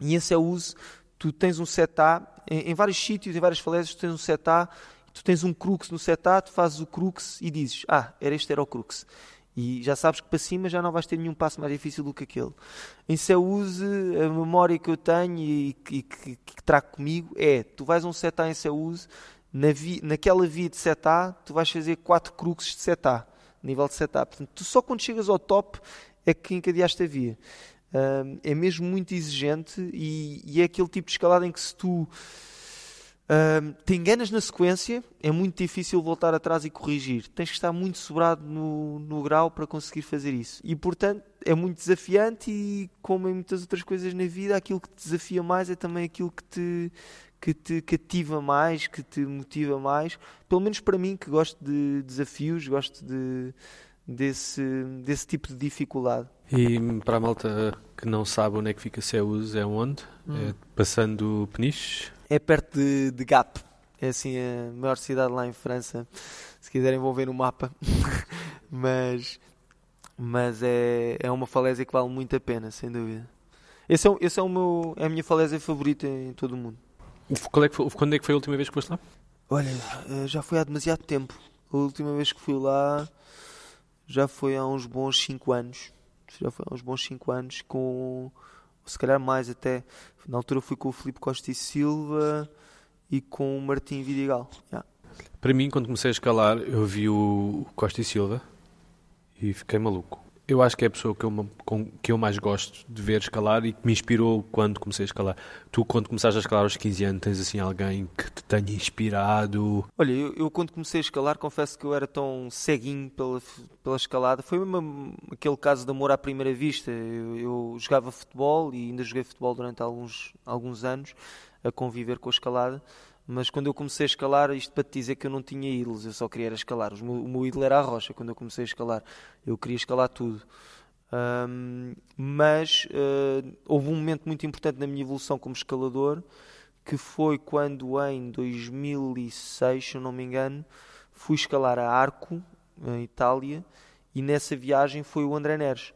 E em Céüse tu tens um set A, em, em vários sítios, em várias falésias tu tens um set A, tu tens um crux no set A, tu fazes o crux e dizes, ah, era este era o crux. E já sabes que para cima já não vais ter nenhum passo mais difícil do que aquele. Em Céüse, a memória que eu tenho e, e que, que trago comigo é, tu vais a um set A em Céüse, Na vi, naquela via de set A, tu vais fazer quatro cruxes de set A, nível de set A. Portanto, tu só quando chegas ao top é que encadeaste a via. Um, é mesmo muito exigente e, e é aquele tipo de escalada em que se tu Uh, te enganas na sequência, é muito difícil voltar atrás e corrigir. Tens que estar muito sobrado no, no grau para conseguir fazer isso. E, portanto, é muito desafiante e, como em muitas outras coisas na vida, aquilo que te desafia mais é também aquilo que te, que te cativa mais, que te motiva mais. Pelo menos para mim, que gosto de desafios, gosto de, desse, desse tipo de dificuldade. E para a malta que não sabe onde é que fica Céüse, é onde? Hum. É passando o Peniche? É perto de, de Gap, é assim a maior cidade lá em França, se quiserem vão ver no mapa, mas, mas é, é uma falésia que vale muito a pena, sem dúvida. Esse é, esse é, o meu, é a minha falésia favorita em todo o mundo. Qual é que foi, quando é que foi a última vez que foste lá? Olha, já foi há demasiado tempo. A última vez que fui lá já foi há uns bons cinco anos, já foi há uns bons cinco anos com... se calhar mais até, na altura fui com o Filipe Costa e Silva e com o Martim Vidigal. Yeah. Para mim, quando comecei a escalar, eu vi o Costa e Silva e fiquei maluco. Eu acho que é a pessoa que eu, que eu mais gosto de ver escalar e que me inspirou quando comecei a escalar. Tu, quando começaste a escalar aos quinze anos, tens assim alguém que te tenha inspirado? Olha, eu, eu quando comecei a escalar, confesso que eu era tão ceguinho pela, pela escalada. Foi mesmo aquele caso de amor à primeira vista. Eu, eu jogava futebol e ainda joguei futebol durante alguns, alguns anos, a conviver com a escalada. Mas quando eu comecei a escalar, isto para te dizer que eu não tinha ídolos, eu só queria era escalar. O meu, o meu ídolo era a rocha, quando eu comecei a escalar. Eu queria escalar tudo. Um, mas uh, houve um momento muito importante na minha evolução como escalador, que foi quando em dois mil e seis, se eu não me engano, fui escalar a Arco, em Itália, e nessa viagem foi o André Neres.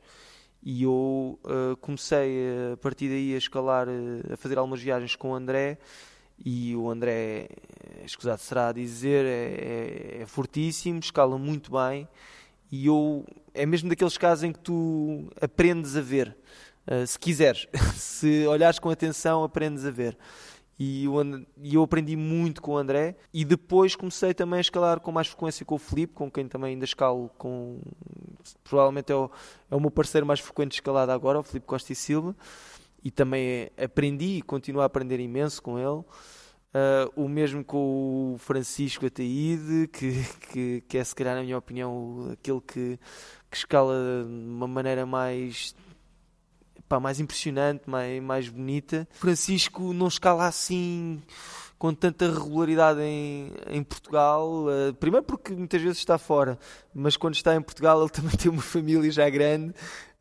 E eu uh, comecei, a partir daí, a escalar, a fazer algumas viagens com o André. E o André, escusado será a dizer, é, é, é fortíssimo, escala muito bem. E eu, é mesmo daqueles casos em que tu aprendes a ver, uh, se quiseres. Se olhares com atenção, aprendes a ver. E eu, e eu aprendi muito com o André. E depois comecei também a escalar com mais frequência com o Filipe, com quem também ainda escalo. Com, provavelmente é o, é o meu parceiro mais frequente de escalada agora, o Filipe Costa e Silva. E também aprendi e continuo a aprender imenso com ele. Uh, o mesmo com o Francisco Ataíde, que, que, que é, se calhar, na minha opinião, aquele que, que escala de uma maneira mais, pá, mais impressionante, mais, mais bonita. O Francisco não escala assim com tanta regularidade em, em Portugal, uh, primeiro porque muitas vezes está fora, mas quando está em Portugal ele também tem uma família já grande.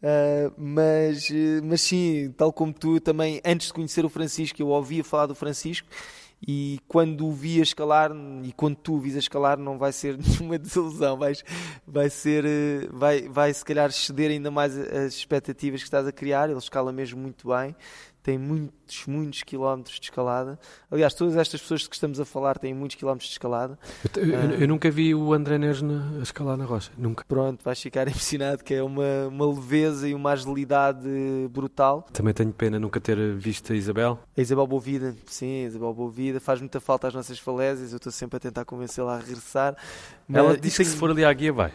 Uh, mas, mas sim, tal como tu, também antes de conhecer o Francisco eu ouvia falar do Francisco, e quando o vi a escalar, e quando tu o vis a escalar, não vai ser nenhuma desilusão, vais, vai ser, vai, vai se calhar exceder ainda mais as expectativas que estás a criar. Ele escala mesmo muito bem, tem muitos, muitos quilómetros de escalada. Aliás, todas estas pessoas de que estamos a falar têm muitos quilómetros de escalada. Eu, eu, eu nunca vi o André Neres na, a escalar na rocha, nunca. Pronto, vais ficar impressionado, que é uma, uma leveza e uma agilidade brutal. Também tenho pena nunca ter visto a Isabel. A Isabel Bovida, sim, a Isabel Bovida. Faz muita falta às nossas falésias, eu estou sempre a tentar convencê-la a regressar. Mas ela diz que, que se for ali à Guia vai.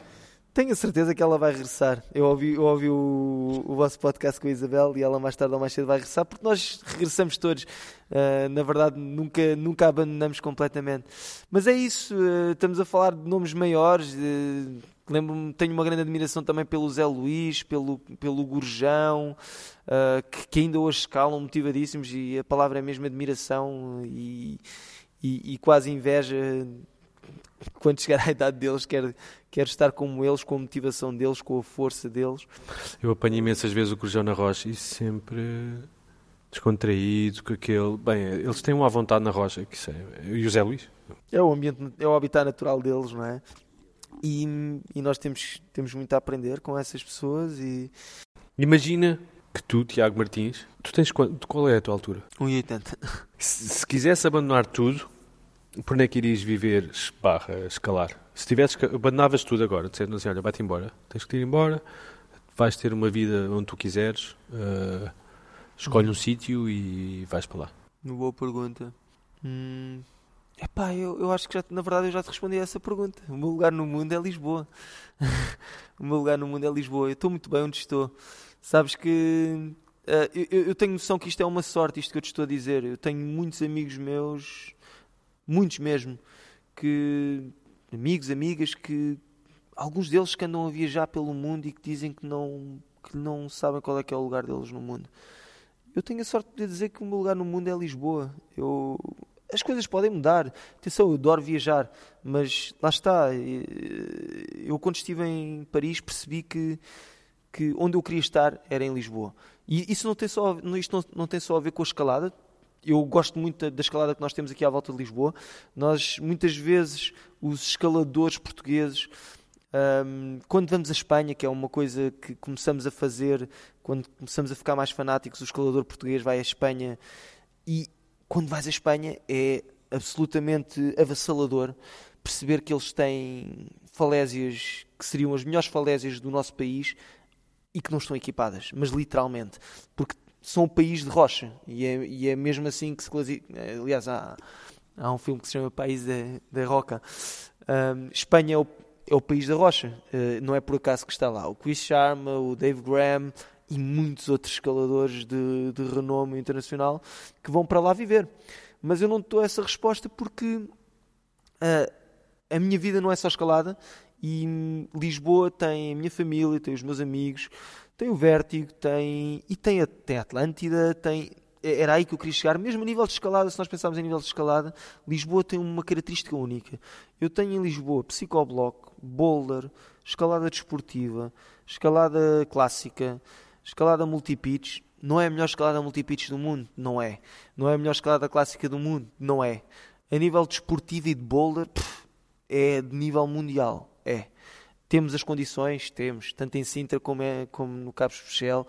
Tenho a certeza que ela vai regressar. Eu ouvi, eu ouvi o, o vosso podcast com a Isabel e ela mais tarde ou mais cedo vai regressar, porque nós regressamos todos. Uh, na verdade, nunca, nunca abandonamos completamente. Mas é isso, uh, estamos a falar de nomes maiores. Uh, lembro-me, tenho uma grande admiração também pelo Zé Luís, pelo, pelo Gurjão, uh, que, que ainda hoje escalam motivadíssimos, e a palavra é mesmo admiração e, e, e quase inveja. Quando chegar à idade deles, quero, quero estar como eles, com a motivação deles, com a força deles. Eu apanho imensas vezes o Corujão na rocha e sempre descontraído com aquele... Bem, eles têm uma à vontade na rocha, que isso é... E o Zé Luís? É o ambiente, é o habitat natural deles, não é? E, e nós temos, temos muito a aprender com essas pessoas e... Imagina... que tu, Tiago Martins, tu tens quanto, qual é a tua altura? um e oitenta. Se, se quisesse abandonar tudo, por onde é que irias viver, barra, escalar? Se tivesses, abandonavas tudo agora, disseste assim, olha, vai-te embora, tens que ir embora, vais ter uma vida onde tu quiseres, uh, escolhe um sítio e vais para lá. Boa pergunta. Hum, epá, eu, eu acho que já, na verdade eu já te respondi a essa pergunta. O meu lugar no mundo é Lisboa. O meu lugar no mundo é Lisboa. Eu estou muito bem onde estou. Sabes que uh, eu, eu tenho noção que isto é uma sorte, isto que eu te estou a dizer. Eu tenho muitos amigos meus muitos mesmo, que amigos, amigas, que alguns deles que andam a viajar pelo mundo e que dizem que não, que não sabem qual é que é o lugar deles no mundo. Eu tenho a sorte de dizer que o meu lugar no mundo é Lisboa. Eu... As coisas podem mudar. Atenção, eu adoro viajar, mas lá está. Eu, quando estive em Paris, percebi que, que onde eu queria estar era em Lisboa. E isso não tem só, isto não, não tem só a ver com a escalada. Eu gosto muito da, da escalada que nós temos aqui à volta de Lisboa. Nós, muitas vezes, os escaladores portugueses, um, quando vamos à Espanha, que é uma coisa que começamos a fazer, quando começamos a ficar mais fanáticos, o escalador português vai à Espanha e... Quando vais à Espanha é absolutamente avassalador perceber que eles têm falésias que seriam as melhores falésias do nosso país e que não estão equipadas, mas literalmente, porque são um país de rocha e é, e é mesmo assim que se classifica. Aliás, há, há um filme que se chama País da, da Roca. Um, Espanha é o, é o país da rocha, uh, não é por acaso que está lá. O Chris Sharma, o Dave Graham... e muitos outros escaladores de, de renome internacional que vão para lá viver. Mas eu não dou essa resposta porque uh, a minha vida não é só escalada e Lisboa tem a minha família, tem os meus amigos, tem o Vértigo, tem, e tem a, tem a Atlântida, tem, era aí que eu queria chegar. Mesmo a nível de escalada, se nós pensarmos em nível de escalada, Lisboa tem uma característica única. Eu tenho em Lisboa psicobloco, boulder, escalada desportiva, escalada clássica, escalada multi-pitch. Não é a melhor escalada multi-pitch do mundo? Não é. Não é a melhor escalada clássica do mundo? Não é. A nível desportivo e de boulder, pff, é de nível mundial. É. Temos as condições? Temos. Tanto em Sintra como, é, como no Cabo Especial.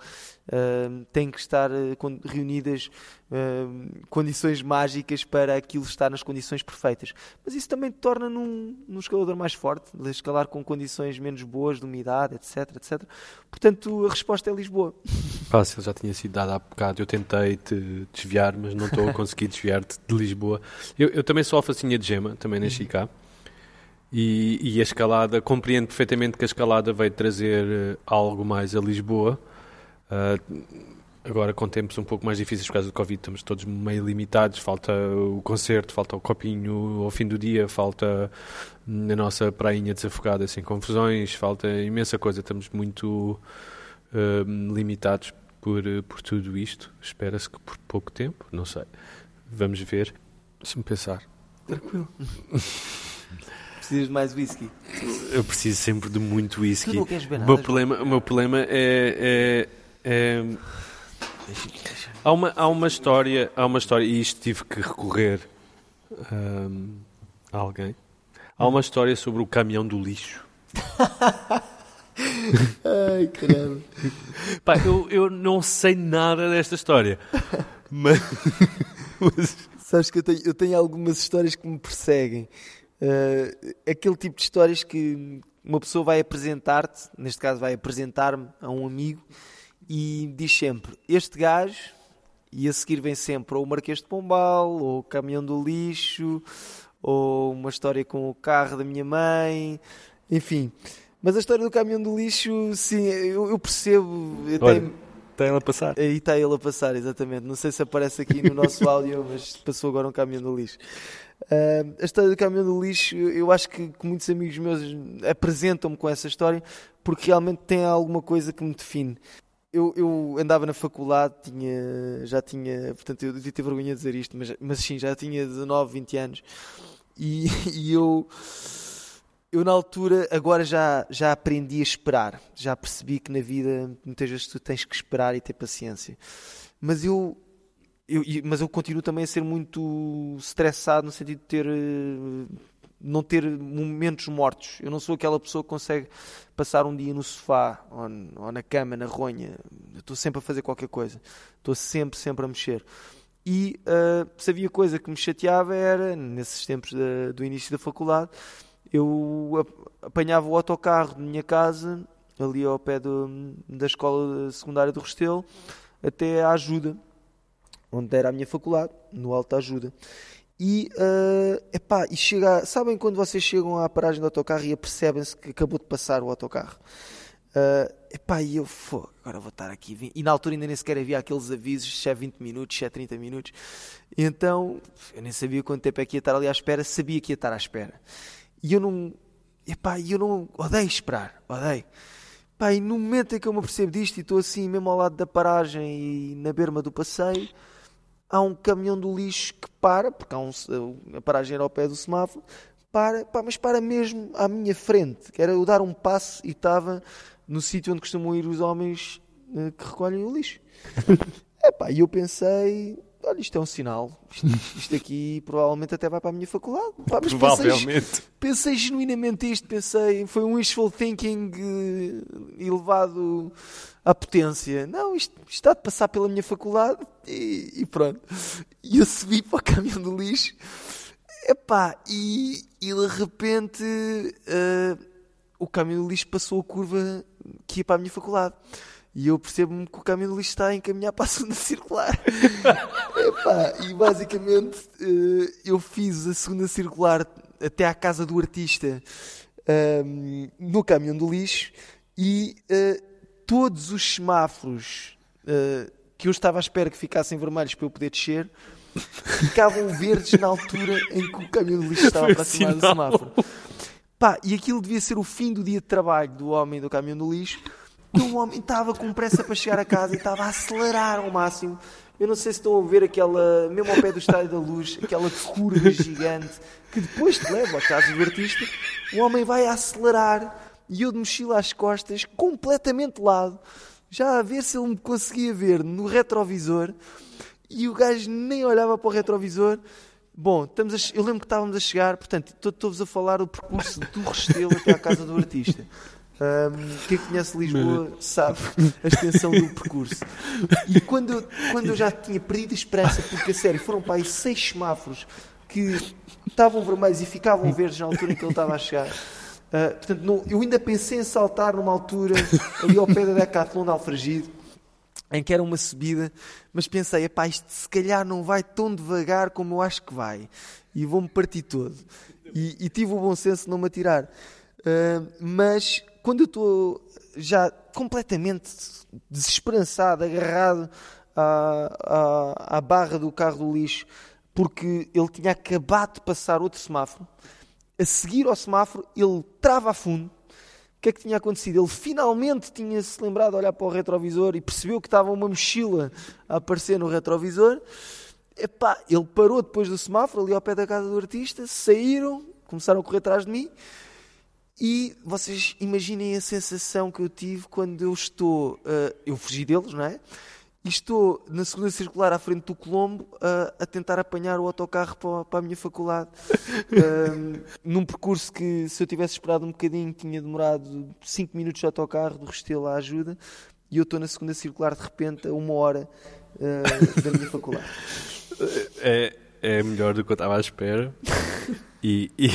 Uh, tem que estar uh, reunidas uh, condições mágicas para aquilo estar nas condições perfeitas. Mas isso também te torna num, num escalador mais forte, de escalar com condições menos boas, de umidade, etc, etcétera. Portanto, a resposta é Lisboa. Fácil, já tinha sido dada há bocado. Eu tentei te desviar, mas não estou a conseguir desviar-te de Lisboa. Eu, eu também sou alfacinha de gema, também nasci uhum. cá. E, e a escalada, compreendo perfeitamente que a escalada veio trazer algo mais a Lisboa, uh, agora com tempos um pouco mais difíceis por causa do Covid, estamos todos meio limitados, falta o concerto, falta o copinho ao fim do dia, falta a nossa prainha desafogada sem confusões, falta imensa coisa, estamos muito uh, limitados por, por tudo isto, espera-se que por pouco tempo, não sei, vamos ver, deixa-me pensar, tranquilo. Precisas de mais whisky? Eu preciso sempre de muito whisky. Tu não queres ver nada? O meu problema, o meu problema é... é, é... Deixa, deixa. Há, uma, há, uma história, há uma história, e isto tive que recorrer um, a alguém. Há uma história sobre o caminhão do lixo. Ai, caramba. Pá, eu, eu não sei nada desta história. Mas... mas... Sabes que eu tenho, eu tenho algumas histórias que me perseguem. Uh, aquele tipo de histórias que uma pessoa vai apresentar-te, neste caso vai apresentar-me a um amigo e diz sempre este gajo, e a seguir vem sempre ou o Marquês de Pombal ou o caminhão do lixo ou uma história com o carro da minha mãe, enfim. Mas a história do caminhão do lixo, sim, eu, eu percebo. Eu Olha, tenho... está ele a passar. Aí está ele a passar, exatamente. Não sei se aparece aqui no nosso áudio, mas passou agora um caminhão do lixo. Uh, a história do caminhão do lixo, eu acho que, que muitos amigos meus apresentam-me com essa história porque realmente tem alguma coisa que me define. Eu, eu andava na faculdade, tinha, já tinha, portanto eu devia ter vergonha de dizer isto, mas, mas sim, já tinha dezanove, vinte anos e, e eu, eu na altura, agora já, já aprendi a esperar, já percebi que na vida muitas vezes tu tens que esperar e ter paciência, mas eu Eu, mas eu continuo também a ser muito estressado no sentido de ter, não ter momentos mortos. Eu não sou aquela pessoa que consegue passar um dia no sofá ou, ou na cama, na ronha. Eu estou sempre a fazer qualquer coisa. Estou sempre, sempre a mexer. E uh, se havia coisa que me chateava era, nesses tempos da, do início da faculdade, eu apanhava o autocarro da minha casa, ali ao pé do, da escola secundária do Restelo, até à Ajuda, onde era a minha faculdade, no Alto Ajuda. E, uh, epá, e chega a, sabem quando vocês chegam à paragem do autocarro e apercebem-se que acabou de passar o autocarro? Uh, epá, e eu fogo, agora vou estar aqui vinte. E na altura ainda nem sequer havia aqueles avisos se é vinte minutos, se é trinta minutos. E então eu nem sabia quanto tempo é que ia estar ali à espera, sabia que ia estar à espera. E eu não, epá, eu não, odeio esperar, odeio. Epá, e no momento em que eu me apercebo disto e estou assim mesmo ao lado da paragem e na berma do passeio, há um caminhão do lixo que para, porque há um, a paragem era ao pé do semáforo, para, pá, mas para mesmo à minha frente, que era eu dar um passo e estava no sítio onde costumam ir os homens uh, que recolhem o lixo. Epá, e eu pensei, olha, isto é um sinal, isto, isto aqui provavelmente até vai para a minha faculdade. Pá, mas provavelmente. Pensei, pensei genuinamente isto, pensei, foi um wishful thinking uh, elevado à potência. Não, isto, isto está de passar pela minha faculdade e, e pronto. E eu subi para o caminhão do lixo, epá, e, e de repente... Uh, o caminho do lixo passou a curva que ia para a minha faculdade. E eu percebo-me que o caminho do lixo está a encaminhar para a segunda circular. Epá, e basicamente eu fiz a segunda circular até à casa do artista um, no caminho do lixo e uh, todos os semáforos uh, que eu estava à espera que ficassem vermelhos para eu poder descer, ficavam verdes na altura em que o caminho do lixo estava aproximado do semáforo. Pá, e aquilo devia ser o fim do dia de trabalho do homem do caminhão do lixo. O homem estava com pressa para chegar a casa e estava a acelerar ao máximo. Eu não sei se estão a ver aquela, mesmo ao pé do Estádio da Luz, aquela curva gigante que depois te leva à casa do artista. O homem vai a acelerar e eu de mochila às costas, completamente de lado, já a ver se ele me conseguia ver no retrovisor. E o gajo nem olhava para o retrovisor. Bom, estamos a, eu lembro que estávamos a chegar, portanto, estou-vos a falar o percurso do Restelo até à casa do artista. Um, quem conhece Lisboa sabe a extensão do percurso. E quando eu, quando eu já tinha perdido a esperança, porque a sério, foram para aí seis semáforos que estavam vermelhos e ficavam verdes na altura em que ele estava a chegar. Uh, portanto, não, eu ainda pensei em saltar numa altura ali ao pé da Decathlon de Alfragide, em que era uma subida, mas pensei, epá, isto se calhar não vai tão devagar como eu acho que vai, e vou-me partir todo, e, e tive o bom senso de não me atirar, uh, mas quando eu estou já completamente desesperançado, agarrado à, à, à barra do carro do lixo, porque ele tinha acabado de passar outro semáforo, a seguir ao semáforo ele trava a fundo. O que é que tinha acontecido? Ele finalmente tinha-se lembrado de olhar para o retrovisor e percebeu que estava uma mochila a aparecer no retrovisor. Epá, ele parou depois do semáforo, ali ao pé da casa do artista, saíram, começaram a correr atrás de mim e vocês imaginem a sensação que eu tive quando eu estou... Uh, eu fugi deles, não é? E estou na segunda circular à frente do Colombo uh, a tentar apanhar o autocarro para, para a minha faculdade uh, num percurso que se eu tivesse esperado um bocadinho tinha demorado cinco minutos de autocarro do Restelo à Ajuda e eu estou na segunda circular de repente a uma hora uh, da minha faculdade. É, é melhor do que eu estava à espera e, e,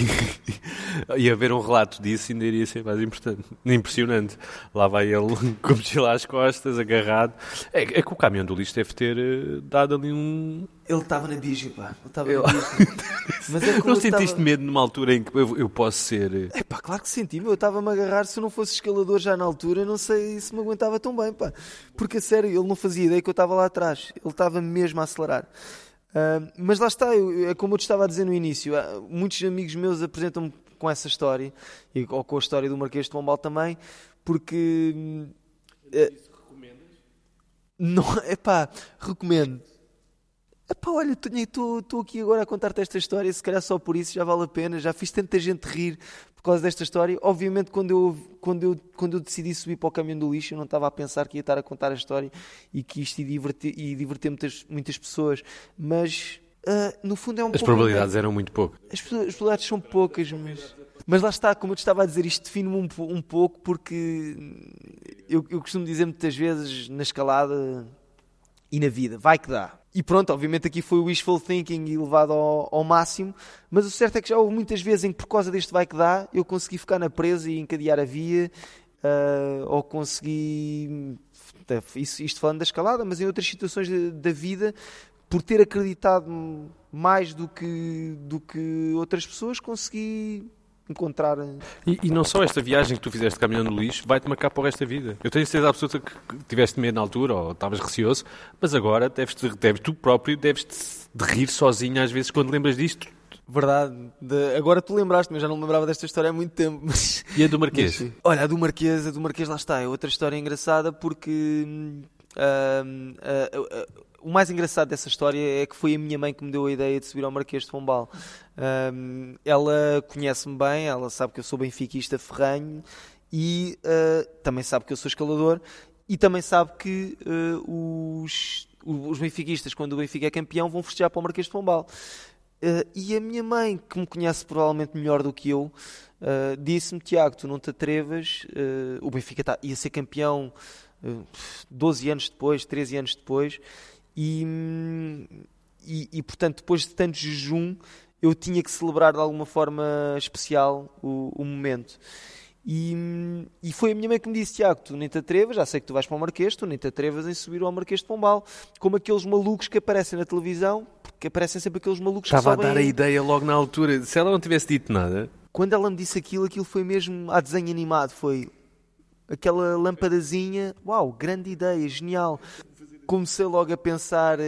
e haver um relato disso ainda iria ser mais importante, impressionante. Lá vai ele com o mochila às costas, agarrado. É, é que o caminhão do lixo deve ter uh, dado ali um... Ele estava na bicha, pá. Ele eu... na Mas é não sentiste tava... medo numa altura em que eu, eu posso ser... É pá, claro que senti, meu. Eu estava-me a agarrar. Se eu não fosse escalador já na altura, não sei se me aguentava tão bem, pá. Porque a sério, ele não fazia ideia que eu estava lá atrás. Ele estava mesmo a acelerar. Uh, mas lá está, eu, é como eu te estava a dizer no início, uh, muitos amigos meus apresentam-me com essa história e, ou com a história do Marquês de Pombal também, porque uh, isso recomendas? Não, epá, recomendo. Epá, olha, estou aqui agora a contar-te esta história, se calhar só por isso já vale a pena, já fiz tanta gente rir por causa desta história. Obviamente quando eu, quando eu, quando eu decidi subir para o caminhão do lixo eu não estava a pensar que ia estar a contar a história e que isto ia divertir, ia divertir muitas, muitas pessoas, mas uh, no fundo é um as pouco... As probabilidades eram muito poucas. As, as probabilidades são poucas, mas, mas lá está, como eu te estava a dizer, isto define-me um, um pouco porque eu, eu costumo dizer muitas vezes na escalada e na vida, vai que dá. E pronto, obviamente aqui foi o wishful thinking elevado ao, ao máximo, mas o certo é que já houve muitas vezes em que por causa deste vai que dá, eu consegui ficar na presa e encadear a via, uh, ou consegui, isto, isto falando da escalada, mas em outras situações de, da vida, por ter acreditado mais do que, do que outras pessoas, consegui encontrar... E, e não só esta viagem que tu fizeste caminhando no lixo vai-te marcar para o resto da vida. Eu tenho certeza absoluta que tiveste medo na altura, ou estavas receoso, mas agora deves, deves tu próprio, deves-te de rir sozinho às vezes quando lembras disto. Verdade. De... Agora tu lembraste-me, eu já não me lembrava desta história há muito tempo. Mas... E a do Marquês? Mas, olha, a do Marquês, a do Marquês lá está. É outra história engraçada porque... Uh, uh, uh, o mais engraçado dessa história é que foi a minha mãe que me deu a ideia de subir ao Marquês de Pombal. Um, ela conhece-me bem, ela sabe que eu sou benfiquista ferrenho e uh, também sabe que eu sou escalador e também sabe que uh, os, os benfiquistas, quando o Benfica é campeão, vão festejar para o Marquês de Pombal. Uh, e a minha mãe, que me conhece provavelmente melhor do que eu, uh, disse-me: Tiago, tu não te atrevas, uh, o Benfica tá, ia ser campeão uh, doze anos depois, treze anos depois. E, e, e portanto, depois de tanto jejum, eu tinha que celebrar de alguma forma especial o, o momento. E, e foi a minha mãe que me disse: Tiago, tu nem te atrevas, já sei que tu vais para o Marquês, tu nem te atrevas em subir ao Marquês de Pombal, como aqueles malucos que aparecem na televisão, porque aparecem sempre aqueles malucos que sobem. Estava a dar a ideia logo na altura, se ela não tivesse dito nada. Quando ela me disse aquilo, aquilo foi mesmo a desenho animado, foi aquela lampadazinha, uau, grande ideia, genial. Comecei logo a pensar,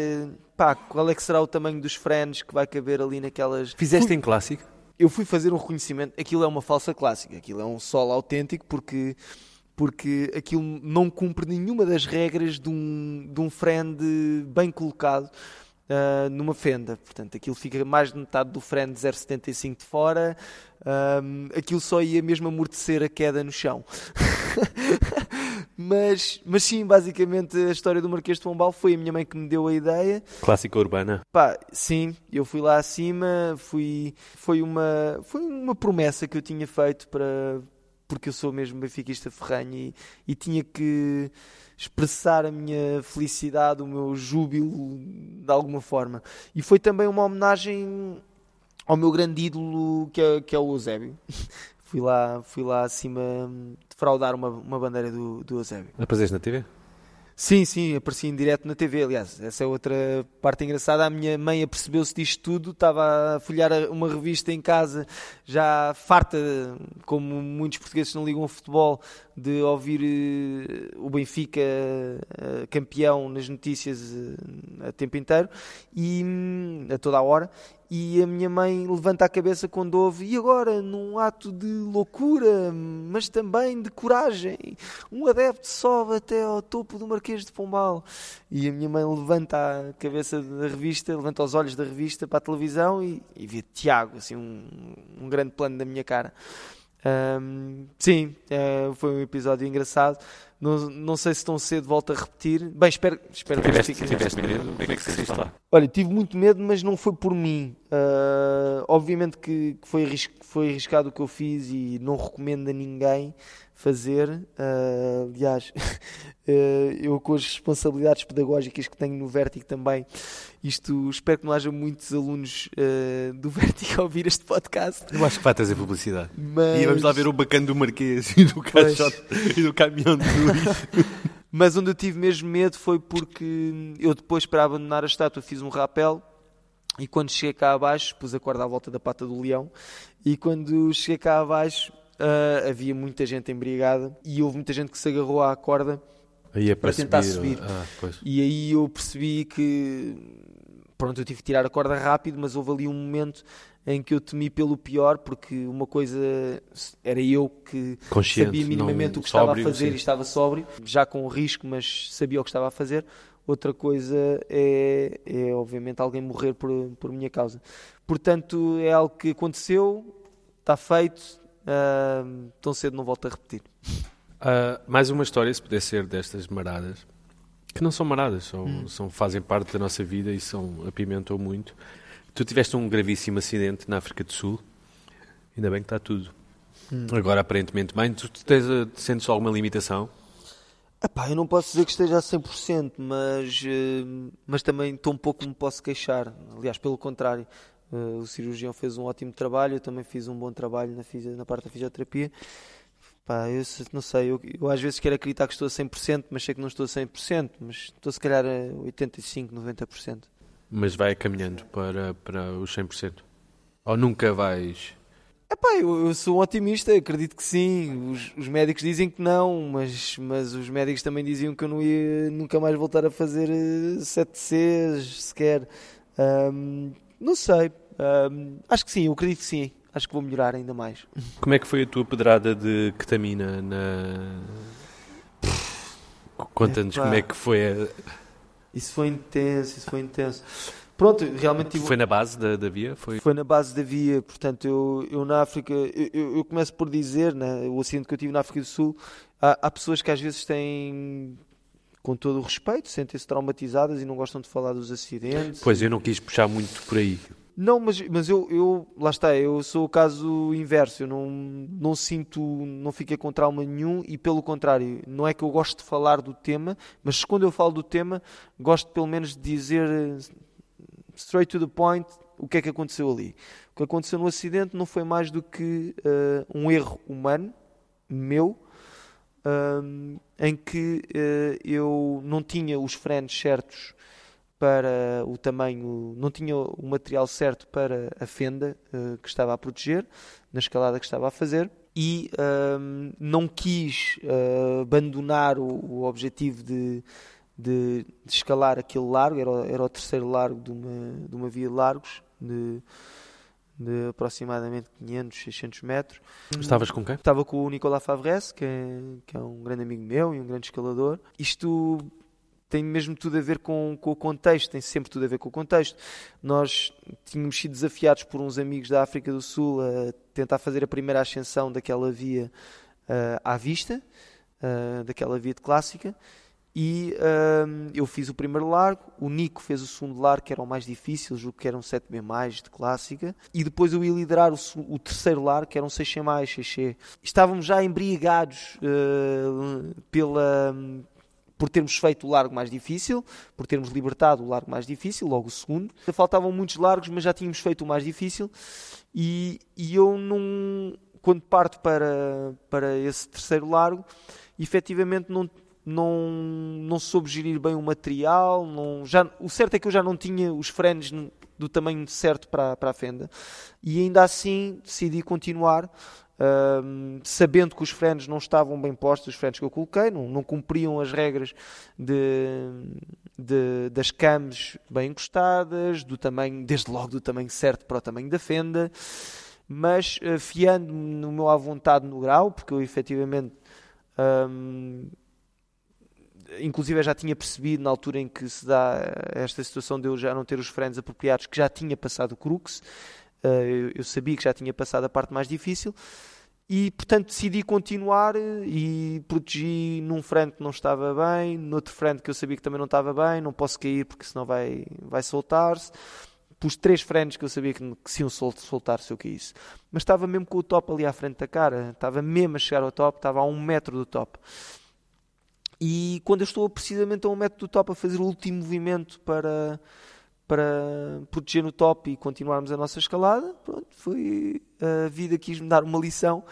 pá, qual é que será o tamanho dos frenes que vai caber ali naquelas... Fizeste fui... em clássico? Eu fui fazer um reconhecimento, aquilo é uma falsa clássica, aquilo é um solo autêntico porque, porque aquilo não cumpre nenhuma das regras de um, de um frene bem colocado uh, numa fenda. Portanto, aquilo fica mais de metade do frene de zero vírgula setenta e cinco de fora, uh, aquilo só ia mesmo amortecer a queda no chão. Mas, mas sim, basicamente a história do Marquês de Pombal foi a minha mãe que me deu a ideia. Clássica urbana. Pá, sim, eu fui lá acima, fui, foi, uma, foi uma promessa que eu tinha feito para, porque eu sou mesmo benfiquista ferrenho e, e tinha que expressar a minha felicidade, o meu júbilo de alguma forma. E foi também uma homenagem ao meu grande ídolo que é, que é o Eusébio. Fui lá, fui lá acima defraudar uma, uma bandeira do, do Eusébio. Apareceste na T V? Sim, sim, apareci em direto na T V. Aliás, essa é outra parte engraçada. A minha mãe apercebeu-se disto tudo, estava a folhear uma revista em casa, já farta, como muitos portugueses não ligam ao futebol, de ouvir o Benfica campeão nas notícias a tempo inteiro, e a toda a hora. E a minha mãe levanta a cabeça quando ouve, e agora, num ato de loucura, mas também de coragem, um adepto sobe até ao topo do Marquês de Pombal. E a minha mãe levanta a cabeça da revista, levanta os olhos da revista para a televisão e, e vê Tiago, assim, um, um grande plano da minha cara. Um, sim, uh, foi um episódio engraçado. Não, não sei se tão cedo volto a repetir. Bem, espero, espero que tiveste, que tiveste medo, o que é que se lá? Olha, tive muito medo, mas não foi por mim. Uh, obviamente que, que foi, arrisco, foi arriscado o que eu fiz e não recomendo a ninguém fazer. Uh, aliás, uh, eu com as responsabilidades pedagógicas que tenho no Vertigo também, isto, espero que não haja muitos alunos uh, do Vertigo a ouvir este podcast. Eu acho que vai trazer publicidade. Mas... E vamos lá ver o bacana do Marquês e do caixote e do caminhão de Mas onde eu tive mesmo medo foi porque eu depois, para abandonar a estátua, fiz um rapel e quando cheguei cá abaixo, pus a corda à volta da pata do leão e quando cheguei cá abaixo uh, havia muita gente embriagada e houve muita gente que se agarrou à corda aí é para, para tentar subir, subir. Ah, pois. E aí eu percebi que pronto, eu tive que tirar a corda rápido, mas houve ali um momento em que eu temi pelo pior, porque uma coisa era eu que consciente, sabia minimamente o que sóbrio, estava a fazer sim. E estava sóbrio, já com risco, mas sabia o que estava a fazer. Outra coisa é, é obviamente, alguém morrer por, por minha causa. Portanto, é algo que aconteceu, está feito, uh, tão cedo não volto a repetir. Uh, mais uma história, se puder ser, destas maradas, que não são maradas, são, hum. são, fazem parte da nossa vida e são, apimentam muito. Tu tiveste um gravíssimo acidente na África do Sul, ainda bem que está tudo. Hum. Agora, aparentemente, bem, tu tens, sentes alguma limitação? Epá, eu não posso dizer que esteja a cem por cento, mas, mas também tão pouco me posso queixar. Aliás, pelo contrário, o cirurgião fez um ótimo trabalho, eu também fiz um bom trabalho na, na parte da fisioterapia. Pá, eu não sei, eu, eu às vezes quero acreditar que estou a cem por cento, mas sei que não estou a cem por cento, mas estou se calhar a oitenta e cinco por cento, noventa por cento. Mas vai caminhando para, para os cem por cento? Ou nunca vais... Epá, eu, eu sou um otimista, acredito que sim. Os, os médicos dizem que não, mas, mas os médicos também diziam que eu não ia nunca mais voltar a fazer sete C's sequer. Um, não sei, um, acho que sim, eu acredito que sim. Acho que vou melhorar ainda mais. Como é que foi a tua pedrada de ketamina? Na... Conta-nos como é que foi. A... Isso foi intenso, isso foi intenso. Pronto, realmente... Tive... Foi na base da, da via? Foi... foi na base da via, portanto, eu, eu na África, eu, eu começo por dizer, né, o acidente que eu tive na África do Sul, há, há pessoas que às vezes têm, com todo o respeito, sentem-se traumatizadas e não gostam de falar dos acidentes. Pois, eu não quis puxar muito por aí. Não, mas, mas eu, eu, lá está, eu sou o caso inverso, eu não, não sinto, não fiquei com trauma nenhum e pelo contrário, não é que eu gosto de falar do tema, mas quando eu falo do tema, gosto pelo menos de dizer straight to the point o que é que aconteceu ali. O que aconteceu no acidente não foi mais do que uh, um erro humano, meu, uh, em que uh, eu não tinha os frenos certos para o tamanho, não tinha o material certo para a fenda uh, que estava a proteger, na escalada que estava a fazer, e um, não quis uh, abandonar o, o objetivo de, de, de escalar aquele largo, era o, era o terceiro largo de uma, de uma via de largos, de, de aproximadamente quinhentos, seiscentos metros. Estavas com quem? Estava com o Nicolas Favresse, que é, que é um grande amigo meu e um grande escalador. Isto... tem mesmo tudo a ver com, com o contexto, tem sempre tudo a ver com o contexto. Nós tínhamos sido desafiados por uns amigos da África do Sul a tentar fazer a primeira ascensão daquela via uh, à vista, uh, daquela via de clássica, e uh, eu fiz o primeiro largo, o Nico fez o segundo largo, que era o mais difícil, julgo que era um sete B mais de clássica, e depois eu ia liderar o, o terceiro largo, que era um seis C mais, seis C. Estávamos já embriagados uh, pela... por termos feito o largo mais difícil, por termos libertado o largo mais difícil, logo o segundo. Faltavam muitos largos, mas já tínhamos feito o mais difícil. E, e eu, não, quando parto para, para esse terceiro largo, efetivamente não, não, não soube gerir bem o material. Não, já, o certo é que eu já não tinha os frenos do tamanho certo para, para a fenda. E ainda assim decidi continuar. Um, sabendo que os frenos não estavam bem postos, os frenos que eu coloquei não, não cumpriam as regras de, de, das cames bem encostadas, do tamanho, desde logo do tamanho certo para o tamanho da fenda, mas uh, fiando-me no meu à vontade no grau, porque eu efetivamente um, inclusive eu já tinha percebido na altura em que se dá esta situação de eu já não ter os frenos apropriados, que já tinha passado o crux. Eu sabia que já tinha passado a parte mais difícil e, portanto, decidi continuar e protegi num freno que não estava bem, noutro freno que eu sabia que também não estava bem, não posso cair porque senão vai, vai soltar-se. Pus três frenos que eu sabia que, que se iam soltar se eu caísse. Mas estava mesmo com o top ali à frente da cara, estava mesmo a chegar ao top, estava a um metro do top. E quando eu estou precisamente a um metro do top a fazer o último movimento para... para proteger o top e continuarmos a nossa escalada, pronto, foi, a vida quis-me dar uma lição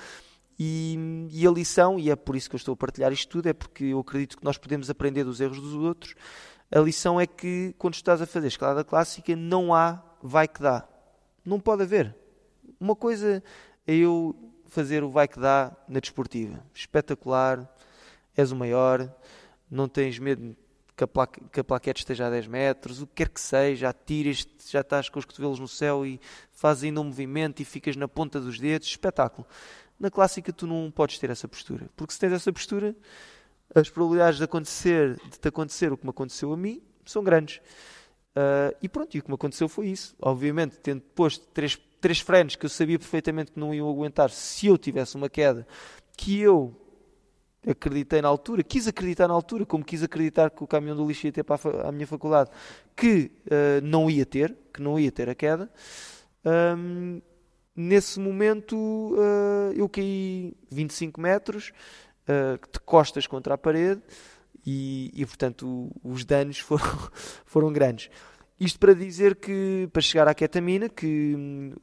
e, e a lição, e é por isso que eu estou a partilhar isto tudo, é porque eu acredito que nós podemos aprender dos erros dos outros. A lição é que quando estás a fazer escalada clássica não há vai que dá, não pode haver. Uma coisa é eu fazer o vai que dá na desportiva, espetacular, és o maior, não tens medo que a, placa, que a plaquete esteja a dez metros, o que quer que seja, atiras, já estás com os cotovelos no céu e fazes ainda um movimento e ficas na ponta dos dedos, espetáculo. Na clássica tu não podes ter essa postura, porque se tens essa postura, as probabilidades de, acontecer, de te acontecer o que me aconteceu a mim são grandes. Uh, e pronto, e o que me aconteceu foi isso. Obviamente, tendo posto três, três frenos que eu sabia perfeitamente que não iam aguentar se eu tivesse uma queda, que eu... acreditei na altura, quis acreditar na altura, como quis acreditar que o caminhão do lixo ia ter para a minha faculdade, que uh, não ia ter, que não ia ter a queda. Um, nesse momento uh, eu caí vinte e cinco metros, uh, de costas contra a parede, e, e portanto os danos foram, foram grandes. Isto para dizer que, para chegar à ketamina, que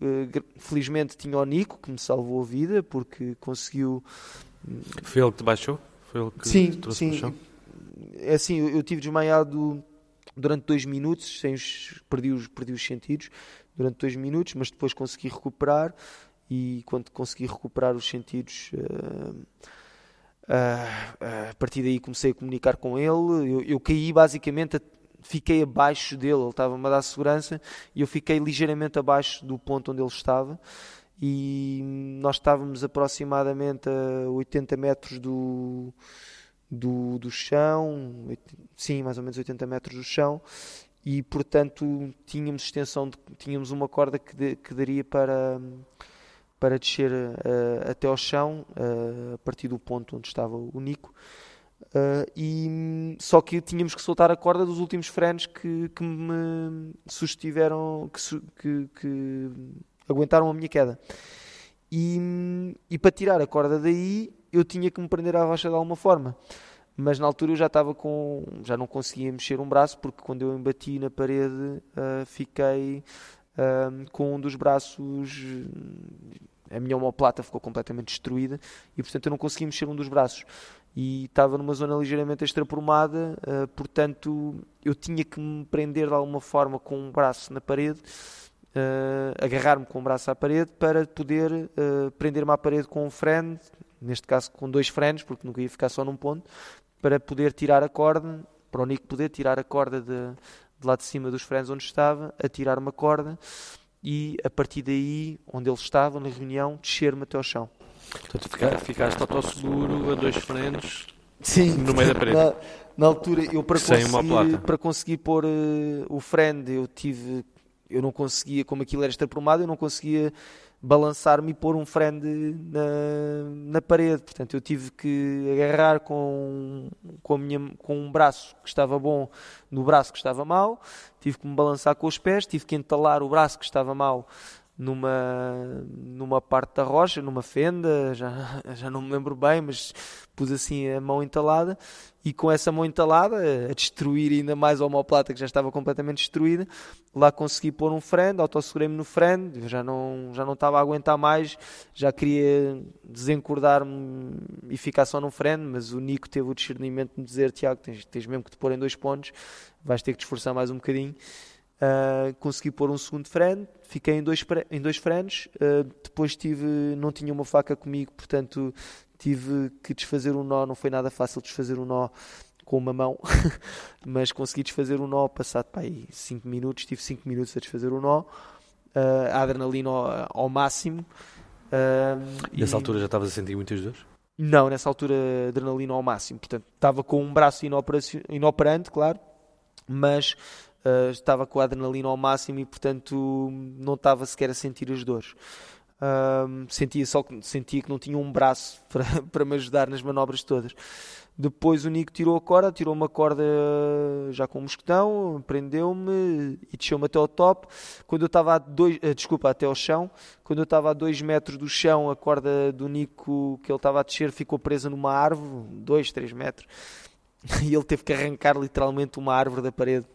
uh, felizmente tinha o Nico, que me salvou a vida, porque conseguiu... Foi ele que te baixou? Foi ele que sim, te trouxe sim. No chão? É assim, eu, eu tive desmaiado durante dois minutos, sem os, perdi, os, perdi os sentidos durante dois minutos, mas depois consegui recuperar e quando consegui recuperar os sentidos, uh, uh, uh, a partir daí comecei a comunicar com ele. Eu, eu caí basicamente, a, fiquei abaixo dele, ele estava-me a dar segurança e eu fiquei ligeiramente abaixo do ponto onde ele estava, e nós estávamos aproximadamente a oitenta metros do, do, do chão, sim, mais ou menos oitenta metros do chão, e portanto tínhamos extensão, de, tínhamos uma corda que, de, que daria para, para descer uh, até ao chão, uh, a partir do ponto onde estava o Nico, uh, e, só que tínhamos que soltar a corda dos últimos frenos que, que me sustiveram, que, que, que aguentaram a minha queda, e, e para tirar a corda daí eu tinha que me prender à rocha de alguma forma, mas na altura eu já estava com, já não conseguia mexer um braço, porque quando eu embati na parede uh, fiquei uh, com um dos braços, a minha omoplata ficou completamente destruída e portanto eu não conseguia mexer um dos braços e estava numa zona ligeiramente extraprumada, uh, portanto eu tinha que me prender de alguma forma com um braço na parede, Uh, agarrar-me com o braço à parede para poder uh, prender-me à parede com um freno, neste caso com dois frenos, porque nunca ia ficar só num ponto, para poder tirar a corda, para o Nico poder tirar a corda de, de lá de cima dos frenos onde estava, atirar uma corda e a partir daí, onde ele estava, na reunião, descer-me até ao chão. Portanto, ficaste, ficaste autosseguro a dois frenos. Sim, no meio da parede. Na, na altura, eu para conseguir, para conseguir pôr uh, o freno, eu tive... Eu não conseguia, como aquilo era extraprumado, eu não conseguia balançar-me e pôr um freno na, na parede. Portanto, eu tive que agarrar com, com, a minha, com um braço que estava bom no braço que estava mal, tive que me balançar com os pés, tive que entalar o braço que estava mal numa, numa parte da rocha, numa fenda, já, já não me lembro bem, mas pus assim a mão entalada, e com essa mão entalada, a destruir ainda mais a omoplata que já estava completamente destruída, lá consegui pôr um freno, autossegurei-me no freno, já não, já não estava a aguentar mais, já queria desencordar-me e ficar só no freno, mas o Nico teve o discernimento de me dizer: Tiago, tens, tens mesmo que te pôr em dois pontos, vais ter que te esforçar mais um bocadinho. Uh, consegui pôr um segundo freno, fiquei em dois, pre- em dois frenos, uh, depois tive, não tinha uma faca comigo, portanto tive que desfazer um nó, não foi nada fácil desfazer um nó com uma mão, mas consegui desfazer um nó, passado pá, aí cinco minutos, tive cinco minutos a desfazer o nó, uh, a adrenalina ao, ao máximo. Uh, Nessa e... altura já estavas a sentir muitas dores? Não, nessa altura adrenalina ao máximo, portanto estava com um braço inoperaci- inoperante, claro, mas... Uh, estava com a adrenalina ao máximo e portanto não estava sequer a sentir as dores, uh, sentia, só, sentia que não tinha um braço para, para me ajudar nas manobras todas. Depois o Nico tirou a corda, tirou uma corda já com um mosquetão, prendeu-me e desceu-me até ao top. Quando eu estava a dois, uh, desculpa, até ao chão, quando eu estava a dois metros do chão, a corda do Nico que ele estava a descer ficou presa numa árvore, dois, três metros, e ele teve que arrancar literalmente uma árvore da parede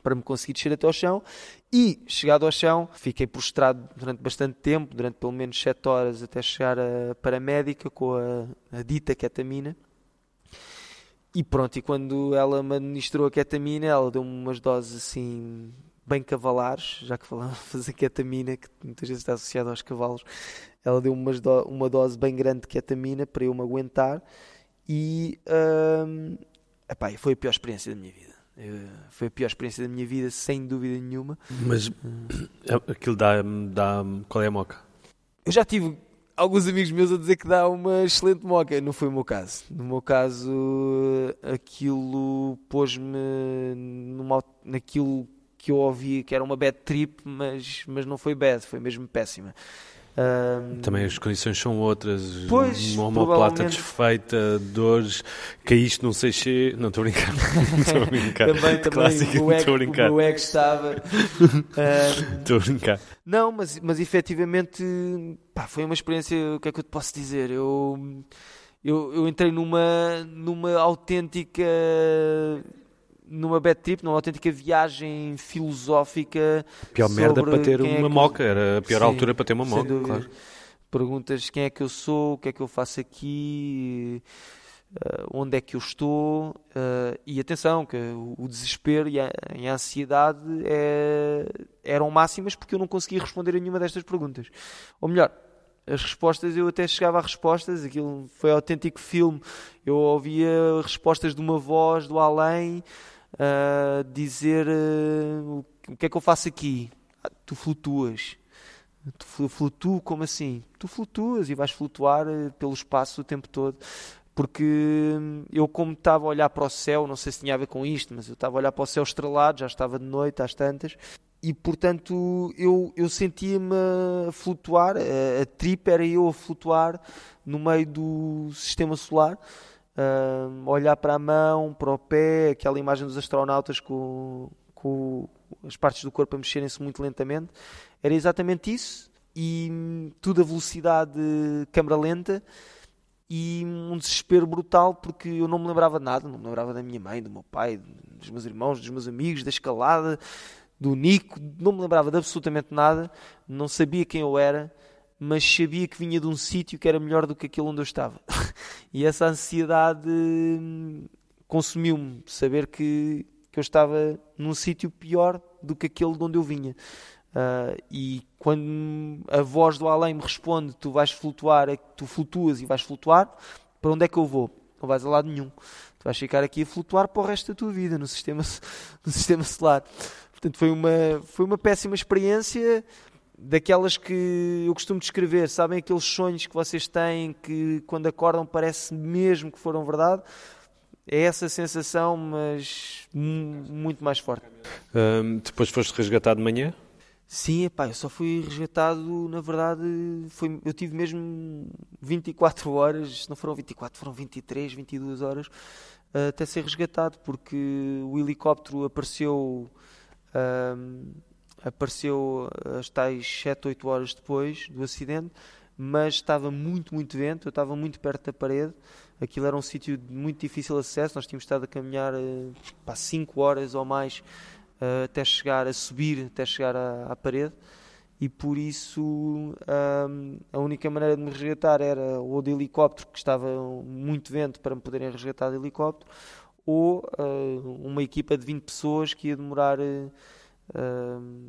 para me conseguir descer até ao chão. E chegado ao chão, fiquei prostrado durante bastante tempo, durante pelo menos sete horas, até chegar a paramédica com a, a dita ketamina. E pronto, e quando ela me administrou a ketamina, ela deu-me umas doses assim bem cavalares, já que falava de fazer ketamina, que muitas vezes está associado aos cavalos, ela deu-me umas do, uma dose bem grande de ketamina para eu me aguentar. E hum, epá, foi a pior experiência da minha vida. Foi a pior experiência da minha vida, sem dúvida nenhuma. Mas aquilo dá, dá qual é a moca? Eu já tive alguns amigos meus a dizer que dá uma excelente moca. Não foi o meu caso. No meu caso, aquilo pôs-me numa, naquilo que eu ouvia que era uma bad trip, mas, mas não foi bad, foi mesmo péssima. Um... Também as condições são outras, pois, uma omoplata desfeita, dores, caíste num seixê, não estou a brincar, estou a brincar, também, também o ego, brincar. O meu ego estava, estou um... a brincar, não, mas, mas efetivamente pá, foi uma experiência, o que é que eu te posso dizer, eu, eu, eu entrei numa, numa autêntica, numa bad trip, numa autêntica viagem filosófica. Pior merda para ter uma é moca, eu... era a pior, sim, altura para ter uma moca, claro. Perguntas quem é que eu sou, o que é que eu faço aqui, uh, onde é que eu estou, uh, e atenção, que o desespero e a, e a ansiedade é, eram máximas porque eu não conseguia responder a nenhuma destas perguntas. Ou melhor, as respostas, eu até chegava a respostas, aquilo foi um autêntico filme, eu ouvia respostas de uma voz do além uh, dizer uh, o que é que eu faço aqui? Ah, tu flutuas. Tu flutuas, como assim? Tu flutuas e vais flutuar pelo espaço o tempo todo. Porque eu, como estava a olhar para o céu, não sei se tinha a ver com isto, mas eu estava a olhar para o céu estrelado, já estava de noite às tantas, e portanto eu, eu sentia-me a flutuar, a, a tripa era eu a flutuar no meio do sistema solar, a olhar para a mão, para o pé, aquela imagem dos astronautas com, com as partes do corpo a mexerem-se muito lentamente, era exatamente isso, e tudo a velocidade de câmara lenta, e um desespero brutal, porque eu não me lembrava de nada, não me lembrava da minha mãe, do meu pai, dos meus irmãos, dos meus amigos, da escalada, do Nico, não me lembrava de absolutamente nada, não sabia quem eu era, mas sabia que vinha de um sítio que era melhor do que aquele onde eu estava. E essa ansiedade consumiu-me, saber que, que eu estava num sítio pior do que aquele de onde eu vinha. Uh, e quando a voz do além me responde, tu vais flutuar, tu flutuas e vais flutuar, para onde é que eu vou? Não vais a lado nenhum, tu vais ficar aqui a flutuar para o resto da tua vida no sistema, no sistema solar. Portanto, foi uma, foi uma péssima experiência, daquelas que eu costumo descrever, sabem aqueles sonhos que vocês têm que quando acordam parece mesmo que foram verdade? É essa sensação, mas m- muito mais forte. Hum, depois foste resgatado de manhã? Sim, epá, eu só fui resgatado, na verdade, foi, eu tive mesmo vinte e quatro horas, não foram vinte e quatro, foram vinte e três, vinte e duas horas, uh, até ser resgatado, porque o helicóptero apareceu, uh, apareceu as tais sete, oito horas depois do acidente, mas estava muito, muito vento, eu estava muito perto da parede, aquilo era um sítio de muito difícil acesso, nós tínhamos estado a caminhar uh, pá, cinco horas ou mais, Uh, até chegar a subir, até chegar à, à parede, e por isso um, a única maneira de me resgatar era ou de helicóptero, que estava muito vento para me poderem resgatar de helicóptero, ou uh, uma equipa de vinte pessoas que ia demorar, uh, uh,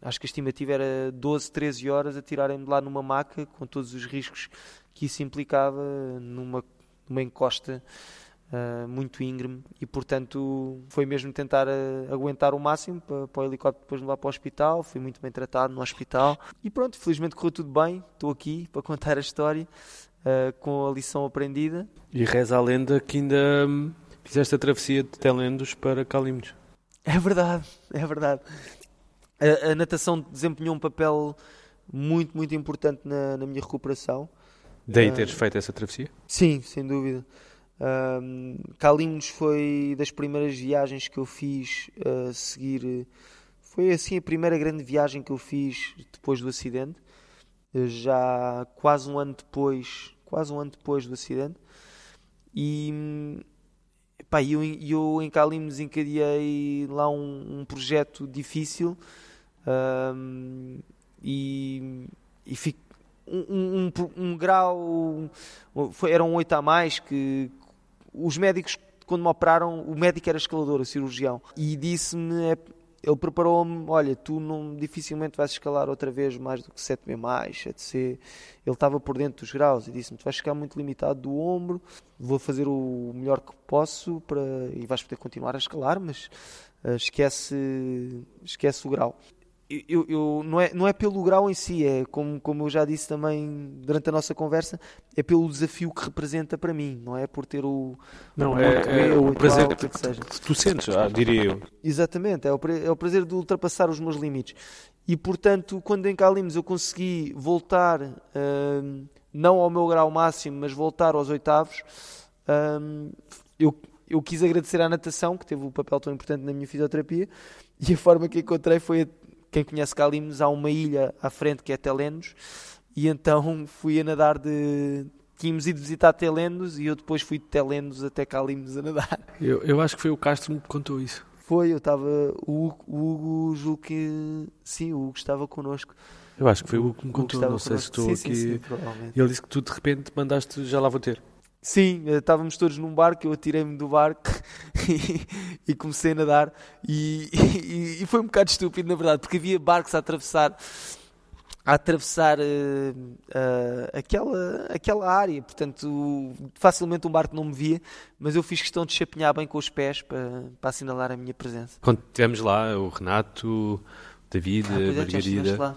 acho que a estimativa era doze, treze horas a tirarem-me de lá numa maca, com todos os riscos que isso implicava, numa, numa encosta Uh, muito íngreme, e portanto foi mesmo tentar uh, aguentar o máximo para, para o helicóptero depois me levar para o hospital. Fui muito bem tratado no hospital e pronto, felizmente correu tudo bem, estou aqui para contar a história uh, com a lição aprendida. E reza a lenda que ainda hum, fizeste a travessia de Telendos para Kalymnos. É verdade, é verdade. A, a natação desempenhou um papel muito, muito importante na, na minha recuperação. Daí teres uh, feito essa travessia? Sim, sem dúvida. Um, Kalymnos foi das primeiras viagens que eu fiz a seguir, foi assim a primeira grande viagem que eu fiz depois do acidente, já quase um ano depois quase um ano depois do acidente, e pá, eu, eu em Kalymnos encadeei lá um, um projeto difícil, um, e, e fico um, um, um grau foi, eram oito a mais que os médicos, quando me operaram, o médico era escalador, o cirurgião, e disse-me, ele preparou-me, olha, tu não, dificilmente vais escalar outra vez mais do que sete B mais, sete C. Ele estava por dentro dos graus e disse-me, tu vais ficar muito limitado do ombro, vou fazer o melhor que posso para, e vais poder continuar a escalar, mas uh, esquece, esquece o grau. Eu, eu, não, é, não é pelo grau em si, é como, como eu já disse também durante a nossa conversa, é pelo desafio que representa para mim, não é por ter o... Não, é, é o prazer que tu sentes, diria eu. Exatamente, é o, é o prazer de ultrapassar os meus limites. E, portanto, quando em Kalymnos eu consegui voltar, hum, não ao meu grau máximo, mas voltar aos oitavos, hum, eu... Eu quis agradecer à natação, que teve um papel tão importante na minha fisioterapia, e a forma que encontrei foi, quem conhece Kalymnos, há uma ilha à frente que é Telendos, e então fui a nadar de... Tínhamos ido visitar Telendos e eu depois fui de Telendos até Kalymnos a nadar. Eu, eu acho que foi o Castro que me contou isso. Foi, eu estava... O Hugo, julgo que... Sim, o Hugo estava connosco. Eu acho que foi o Hugo que me contou, não sei se estou aqui... Sim, sim, provavelmente. Ele disse que tu de repente mandaste, já lá vou ter. Sim, estávamos todos num barco, eu atirei-me do barco e, e comecei a nadar, e, e, e foi um bocado estúpido, na verdade, porque havia barcos a atravessar a atravessar uh, uh, aquela, aquela área, portanto facilmente o barco não me via, mas eu fiz questão de chapinhar bem com os pés para, para assinalar a minha presença. Quando estivemos lá, o Renato, o David, ah, a Margarida, lá.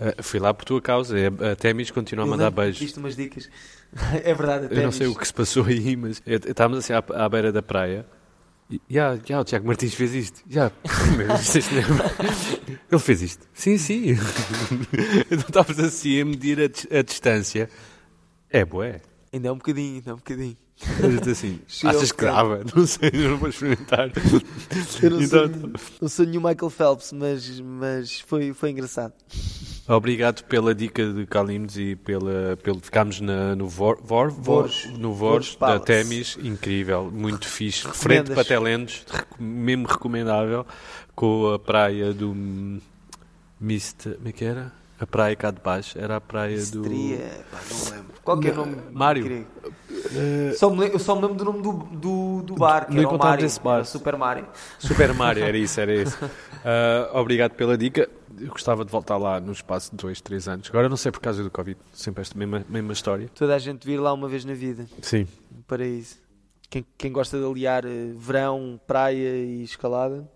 Uh, fui lá por tua causa, a Témis continua a mandar beijos. Diste umas dicas, é verdade. Eu não sei o que se passou aí, mas estávamos assim à, à beira da praia. Já, yeah, yeah, o Tiago Martins fez isto. Já, yeah. Ele fez isto. Sim, sim. Então estavas assim a medir a, di- a distância. É bué. Ainda é um bocadinho, ainda é um bocadinho. Assim, achas que dava? Não sei, não vou experimentar. Eu não, então, sou, não sou nenhum Michael Phelps, mas, mas foi, foi engraçado. Obrigado pela dica de Kalymnos e pela, pelo ficámos na, no Vor, Vor, Vor, no Vors da Témis, incrível, muito fixe, frente para Telendos, mesmo recomendável, com a praia do Mist, como é que era? A praia cá de baixo, era a praia Mistria, do... Pá, não lembro. Qual que é o nome? Mário. Uh, só me, eu só me lembro do nome do, do, do bar, que era o Mário, bar. Era Super Mário. Super Mário, era isso, era isso. Uh, obrigado pela dica. Eu gostava de voltar lá no espaço de dois, três anos. Agora não sei por causa do Covid, sempre esta mesma, mesma história. Toda a gente vir lá uma vez na vida. Sim. Um paraíso. Quem, quem gosta de aliar verão, praia e escalada,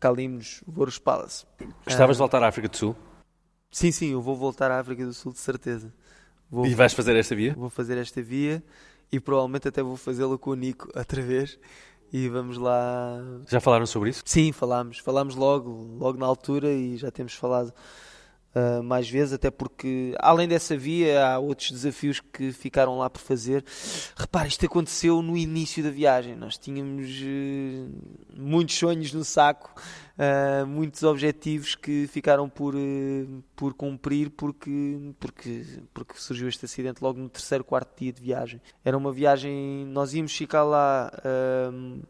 Kalymnos, Voros Palace. Gostavas ah. de voltar à África do Sul? Sim, sim, eu vou voltar à África do Sul, de certeza. Vou, e vais fazer esta via? Vou fazer esta via e provavelmente até vou fazê-la com o Nico outra vez. E vamos lá... Já falaram sobre isso? Sim, falámos. Falámos logo, logo na altura e já temos falado uh, mais vezes, até porque, além dessa via, há outros desafios que ficaram lá por fazer. Repara, isto aconteceu no início da viagem. Nós tínhamos uh, muitos sonhos no saco, uh, muitos objetivos que ficaram por, uh, por cumprir porque, porque, porque surgiu este acidente logo no terceiro, quarto dia de viagem. Era uma viagem... Nós íamos ficar lá... Uh,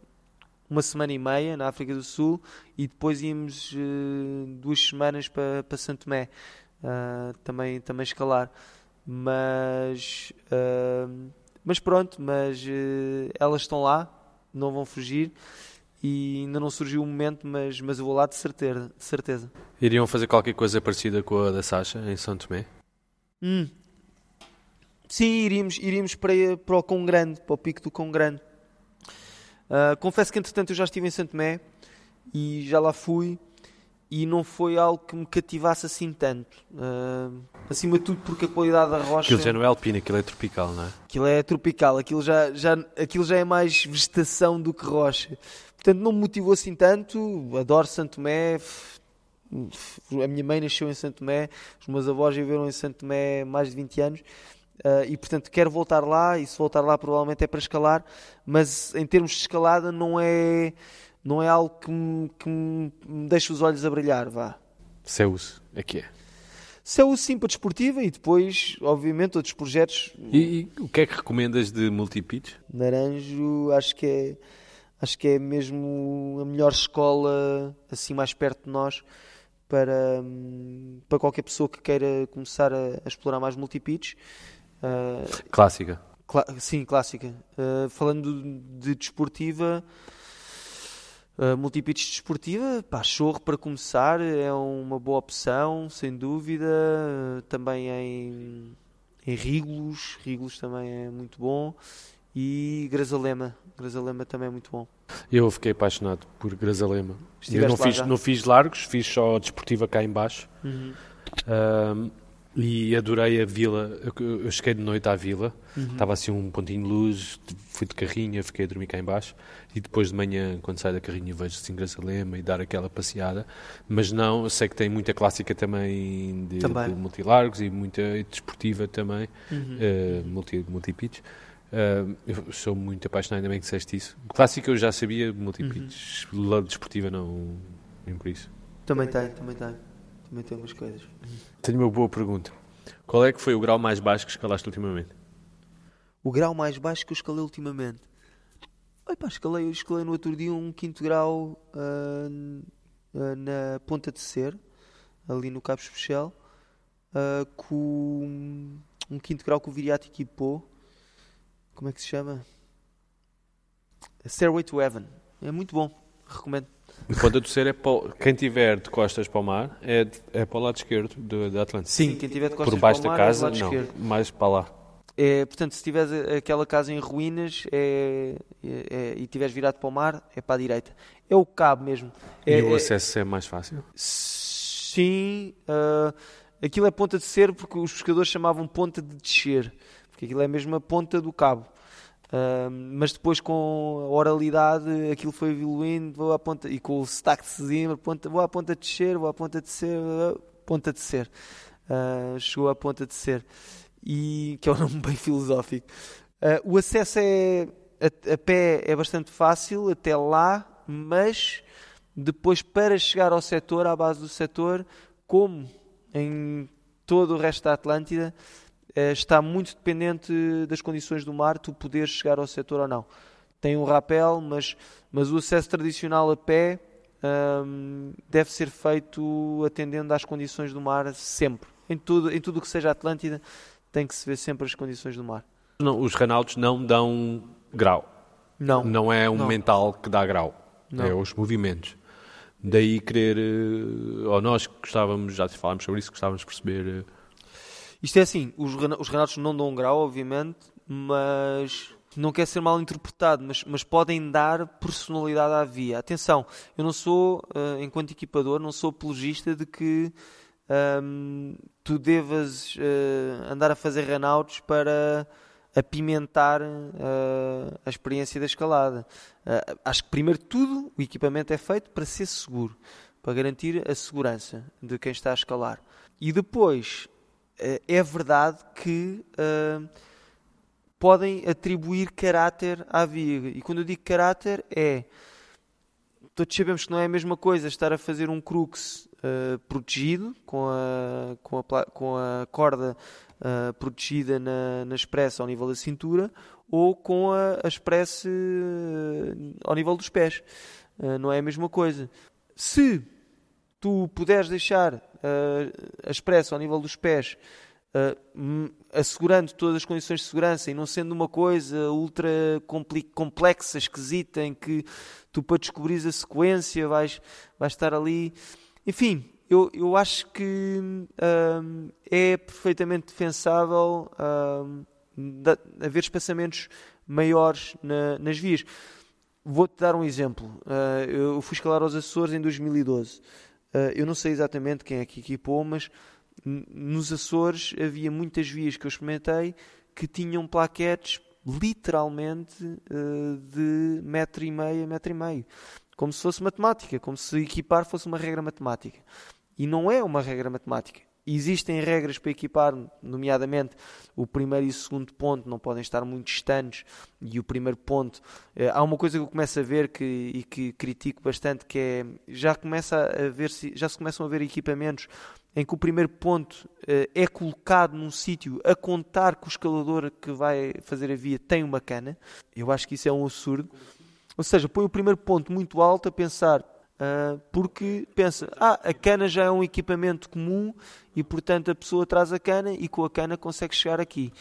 uma semana e meia na África do Sul e depois íamos uh, duas semanas para pa São Tomé uh, também, também escalar, mas uh, mas pronto, mas uh, elas estão lá, não vão fugir e ainda não surgiu o momento, mas, mas eu vou lá de certeza, de certeza. Iriam fazer qualquer coisa parecida com a da Sasha em São Tomé? Hum. Sim, iríamos, iríamos para, para o Cão Grande, para o pico do Cão Grande. Uh, confesso que entretanto eu já estive em São Tomé e já lá fui e não foi algo que me cativasse assim tanto, uh, acima de tudo porque a qualidade da rocha... Aquilo já não é alpino, aquilo é tropical, não é? Aquilo é tropical, aquilo já, já, aquilo já é mais vegetação do que rocha, portanto não me motivou assim tanto. Adoro São Tomé, a minha mãe nasceu em São Tomé, os meus avós viveram em São Tomé mais de vinte anos. Uh, e portanto quero voltar lá, e se voltar lá provavelmente é para escalar, mas em termos de escalada não é, não é algo que me, que me deixa os olhos a brilhar, vá. Céüse, é que é? Céüse, sim, para desportiva e depois, obviamente, outros projetos. E, e o que é que recomendas de multi-pitch? Naranjo, acho que é, acho que é mesmo a melhor escola, assim mais perto de nós, para, para qualquer pessoa que queira começar a, a explorar mais multi-pitch. Uh, clássica. Clá- sim, clássica. Uh, falando de, de desportiva, uh, multipitch desportiva, pá, Chorro para começar é uma boa opção, sem dúvida. Uh, também em, em Rígulos, Rígulos também é muito bom. E Grazalema, Grazalema também é muito bom. Eu fiquei apaixonado por Grazalema. Eu não fiz, não fiz largos, fiz só desportiva cá em baixo. Uhum. Uhum. E adorei a vila. Eu cheguei de noite à vila, uhum. Estava assim um pontinho de luz, fui de carrinha, fiquei a dormir cá em baixo e depois de manhã, quando saio da carrinha, vejo assim Grazalema e dar aquela passeada. Mas não, eu sei que tem muita clássica também de, também. de multilargos e muita e desportiva também, uhum. uh, multi, multi-pitch. Uh, eu sou muito apaixonado, ainda bem que disseste isso. Clássica eu já sabia, multi-pitch, uhum. Lado desportiva não, nem por isso. Também tem, também tem. Também tem umas coisas. Tenho uma boa pergunta. Qual é que foi o grau mais baixo que escalaste ultimamente? O grau mais baixo que eu escalei ultimamente? Oi, pá, escalei, escalei no outro dia um quinto grau uh, uh, na Ponta de Ser, ali no Cabo Especial, uh, com um quinto grau que o Viriato equipou. Como é que se chama? A Stairway to Heaven. É muito bom. recomendo. Ponta de Ser é para... Quem tiver de costas para o mar é, de, é para o lado esquerdo da Atlântida. Sim, quem tiver de costas por baixo para o mar da casa, é lado não, mais para lá. É, portanto, se tiveres aquela casa em ruínas é, é, é, e tiveres virado para o mar, é para a direita. É o cabo mesmo. É, e o acesso é, é mais fácil? Sim. Uh, aquilo é Ponta de Ser porque os pescadores chamavam Ponta de Descer. Porque aquilo é mesmo a ponta do cabo. Uh, mas depois com a oralidade aquilo foi evoluindo, vou à ponta, e com o sotaque de Sesimbra, vou à Ponta de Descer, vou à Ponta de Ser, Ponta de Ser. Uh, chegou à Ponta de Ser. E, que é um nome bem filosófico. Uh, o acesso é, a, a pé é bastante fácil até lá, mas depois para chegar ao setor, à base do setor, como em todo o resto da Atlântida, uh, está muito dependente das condições do mar, tu poderes chegar ao setor ou não. Tem um rapel, mas, mas o acesso tradicional a pé um, deve ser feito atendendo às condições do mar sempre. Em tudo, em tudo que seja Atlântida, tem que se ver sempre as condições do mar. Não, os ranautos não dão grau. Não. Não é um não. mental que dá grau. Não. É os movimentos. Daí querer... Ou nós gostávamos, já falámos sobre isso, gostávamos de perceber... Isto é assim, os, os ranautos não dão grau, obviamente, mas... Não quer ser mal interpretado, mas, mas podem dar personalidade à via. Atenção, eu não sou, enquanto equipador, não sou apologista de que... Um, tu devas uh, andar a fazer runouts para apimentar uh, a experiência da escalada. Uh, acho que primeiro de tudo o equipamento é feito para ser seguro, para garantir a segurança de quem está a escalar. E depois uh, é verdade que uh, podem atribuir caráter à via. E quando eu digo caráter é... Todos sabemos que não é a mesma coisa estar a fazer um crux uh, protegido, com a, com a, com a corda uh, protegida na, na expressa ao nível da cintura, ou com a, a expressa uh, ao nível dos pés. Uh, não é a mesma coisa. Se tu puderes deixar uh, a expressa ao nível dos pés, Uh, assegurando todas as condições de segurança e não sendo uma coisa ultra compli- complexa, esquisita, em que tu para descobrires a sequência vais, vais estar ali... Enfim, eu, eu acho que uh, é perfeitamente defensável uh, da, haver espaçamentos maiores na, nas vias. Vou-te dar um exemplo. Uh, eu fui escalar aos Açores em dois mil e doze. Uh, eu não sei exatamente quem é que equipou, mas... Nos Açores havia muitas vias que eu experimentei que tinham plaquetes literalmente de metro e meio a metro e meio. Como se fosse matemática, como se equipar fosse uma regra matemática. E não é uma regra matemática. Existem regras para equipar, nomeadamente o primeiro e o segundo ponto não podem estar muito distantes e o primeiro ponto... Há uma coisa que eu começo a ver que, e que critico bastante, que é já, começa a ver, já se começam a ver equipamentos em que o primeiro ponto uh, é colocado num sítio a contar que o escalador que vai fazer a via tem uma cana. Eu acho que isso é um absurdo. Ou seja, põe o primeiro ponto muito alto a pensar, uh, porque pensa, ah, a cana já é um equipamento comum e, portanto, a pessoa traz a cana e com a cana consegue chegar aqui.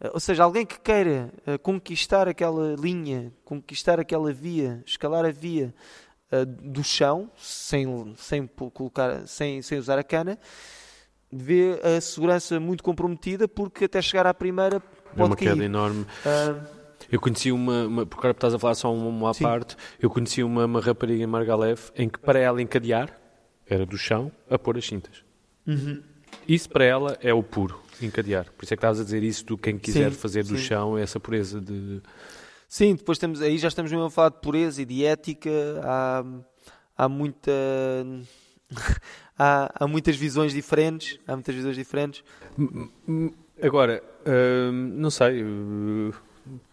Uh, ou seja, alguém que queira uh, conquistar aquela linha, conquistar aquela via, escalar a via, do chão, sem, sem, colocar, sem, sem usar a cana, vê a segurança muito comprometida, porque até chegar à primeira pode é uma cair. Queda enorme. Uh... Eu conheci uma, uma, porque agora estás a falar só uma, uma à parte, eu conheci uma, uma rapariga em Margalef, em que para ela encadear, era do chão a pôr as cintas. Uhum. Isso para ela é o puro, encadear. Por isso é que estás a dizer isso, do quem quiser sim, fazer do sim. chão, essa pureza de... Sim, depois temos, aí já estamos mesmo a falar de pureza e de ética, há, há, muita, há, há muitas visões diferentes, há muitas visões diferentes. Agora, hum, não sei,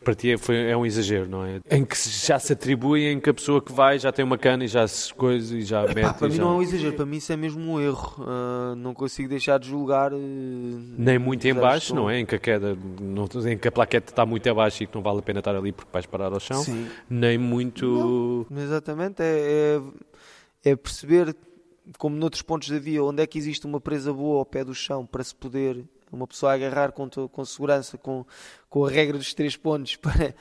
para ti foi, é um exagero, não é? Em que já se atribui, em que a pessoa que vai já tem uma cana e já se coisa e já mete. Epá, para e mim já... não é um exagero, para mim isso é mesmo um erro, uh, não consigo deixar de julgar. Uh, Nem muito em baixo, não é? Em que a queda, não, em que a plaquete está muito abaixo e que não vale a pena estar ali porque vais parar ao chão. Sim. Nem muito... Não, exatamente, é, é, é perceber, como noutros pontos da via, onde é que existe uma presa boa ao pé do chão para se poder... Uma pessoa a agarrar com, com segurança, com, com a regra dos três pontos para,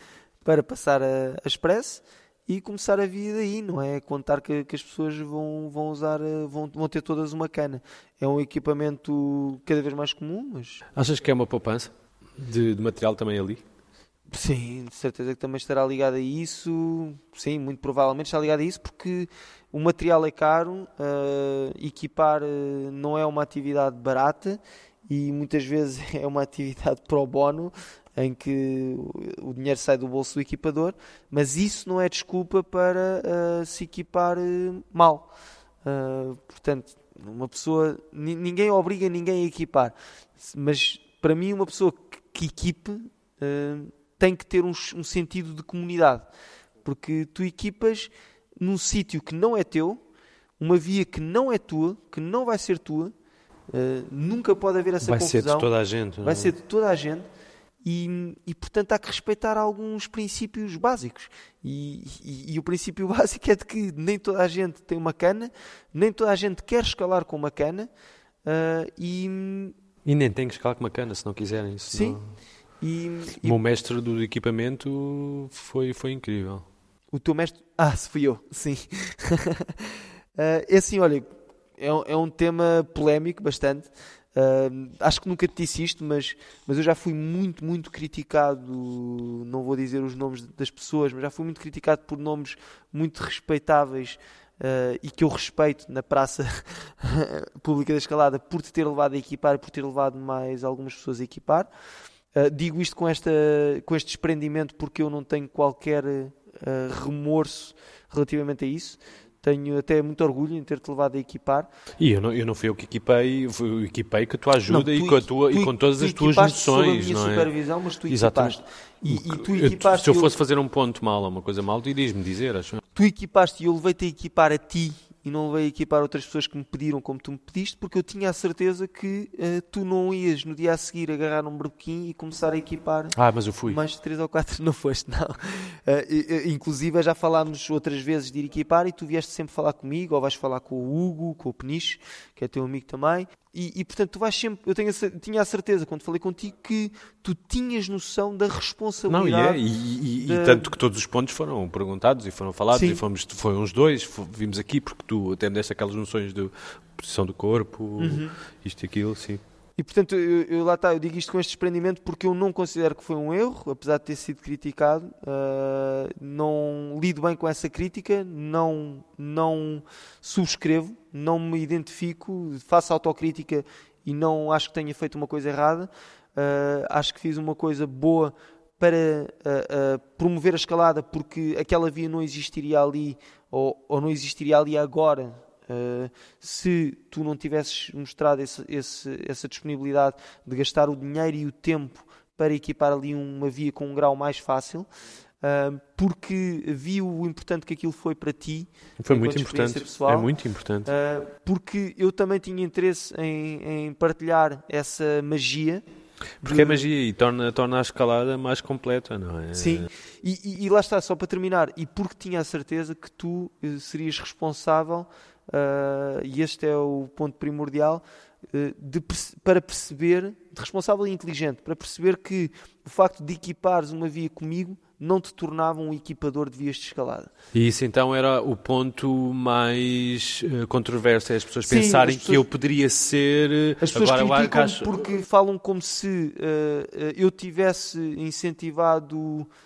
para passar a, a expresso e começar a vir daí, não é? Contar que, que as pessoas vão, vão usar, vão, vão ter todas uma cana. É um equipamento cada vez mais comum, mas... Achas que é uma poupança de, de material também ali? Sim, de certeza que também estará ligado a isso. Sim, muito provavelmente está ligado a isso, porque o material é caro, uh, equipar uh, não é uma atividade barata e muitas vezes é uma atividade pro bono, em que o dinheiro sai do bolso do equipador, mas isso não é desculpa para uh, se equipar uh, mal. Uh, portanto, uma pessoa, n- ninguém obriga ninguém a equipar, mas para mim uma pessoa que, que equipe uh, tem que ter um, um sentido de comunidade, porque tu equipas num sítio que não é teu, uma via que não é tua, que não vai ser tua, uh, nunca pode haver essa vai confusão. Vai ser de toda a gente. Não? Vai ser de toda a gente. E, e, portanto, há que respeitar alguns princípios básicos. E, e, e o princípio básico é de que nem toda a gente tem uma cana, nem toda a gente quer escalar com uma cana. Uh, e... e nem tem que escalar com uma cana, se não quiserem. Se Sim. Não... E, e... O meu mestre do equipamento foi, foi incrível. O teu mestre... Ah, se fui eu. Sim. uh, é assim, olha, é, é um tema polémico bastante. Uh, acho que nunca te disse isto, mas, mas eu já fui muito, muito criticado, não vou dizer os nomes das pessoas, mas já fui muito criticado por nomes muito respeitáveis uh, e que eu respeito na praça pública da escalada, por te ter levado a equipar e por ter levado mais algumas pessoas a equipar. Uh, digo isto com, esta, com este desprendimento porque eu não tenho qualquer uh, remorso relativamente a isso. Tenho até muito orgulho em ter-te levado a equipar. E eu não, eu não fui eu que equipei, eu equipei com a tua ajuda não, tu, e, com a tua, tu, e com todas tu as tuas noções. Não é? Supervisão, mas tu equipaste. E, e tu equipaste. Se eu fosse eu... fazer um ponto mal ou uma coisa mal, tu irias-me dizer, acho. Tu equipaste e eu levei-te a equipar a ti e não levei a equipar outras pessoas que me pediram como tu me pediste, porque eu tinha a certeza que uh, tu não ias no dia a seguir agarrar um brequim e começar a equipar. Ah, mas eu fui. Mais de três ou quatro não foste, não. Uh, inclusive já falámos outras vezes de ir equipar e tu vieste sempre falar comigo, ou vais falar com o Hugo, com o Peniche, que é teu amigo também. E, e portanto, tu vais sempre. Eu tenho a, tinha a certeza, quando falei contigo, que tu tinhas noção da responsabilidade. Não, yeah, e, e, da... e tanto que todos os pontos foram perguntados e foram falados, Sim. e fomos, foi uns dois, foi, vimos aqui, porque tu atendeste aquelas noções de posição do corpo, uhum. isto e aquilo, sim. E portanto, eu, eu, lá está, eu digo isto com este desprendimento porque eu não considero que foi um erro, apesar de ter sido criticado, uh, não lido bem com essa crítica, não, não subscrevo, não me identifico, faço autocrítica e não acho que tenha feito uma coisa errada, uh, acho que fiz uma coisa boa para uh, uh, promover a escalada porque aquela via não existiria ali ou, ou não existiria ali agora. Uh, se tu não tivesses mostrado esse, esse, essa disponibilidade de gastar o dinheiro e o tempo para equipar ali uma via com um grau mais fácil, uh, porque vi o importante que aquilo foi para ti. Foi muito importante, pessoal, é muito importante. Uh, porque eu também tinha interesse em, em partilhar essa magia. Porque é magia e torna, torna a escalada mais completa, não é? Sim, e, e, e lá está, só para terminar, e porque tinha a certeza que tu serias responsável, uh, e este é o ponto primordial, uh, de, para perceber, de responsável e inteligente, para perceber que o facto de equipares uma via comigo não te tornava um equipador de vias de escalada. E isso então era o ponto mais uh, controverso, é as pessoas Sim, pensarem as pessoas... que eu poderia ser... As pessoas agora, criticam acho... porque falam como se uh, eu tivesse incentivado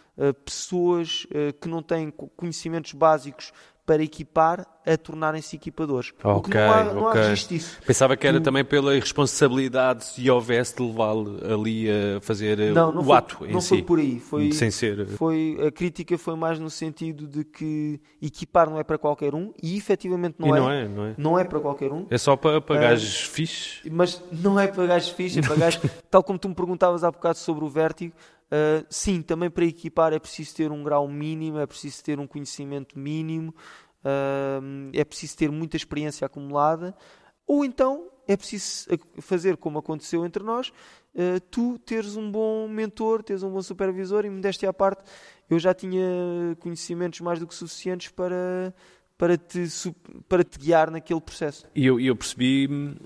uh, pessoas uh, que não têm conhecimentos básicos para equipar a tornarem-se equipadores. Okay, o que não há, não okay. há registro disso. Pensava que era tu... também pela irresponsabilidade se houvesse de levá-lo ali a fazer não, não o foi, ato em não si. Não foi por aí. Foi, Sem ser... foi, a crítica foi mais no sentido de que equipar não é para qualquer um e efetivamente não, e é, não, é, não é. Não é para qualquer um. É só para, para é, gajos fixes. Mas não é para gajos fixes, é para gajos... Tal como tu me perguntavas há bocado sobre o Vértigo, Uh, sim, também para equipar é preciso ter um grau mínimo, é preciso ter um conhecimento mínimo, uh, é preciso ter muita experiência acumulada, ou então é preciso fazer como aconteceu entre nós, uh, tu teres um bom mentor, teres um bom supervisor, e modéstia à parte, eu já tinha conhecimentos mais do que suficientes para... para te, para te guiar naquele processo. E eu, eu percebi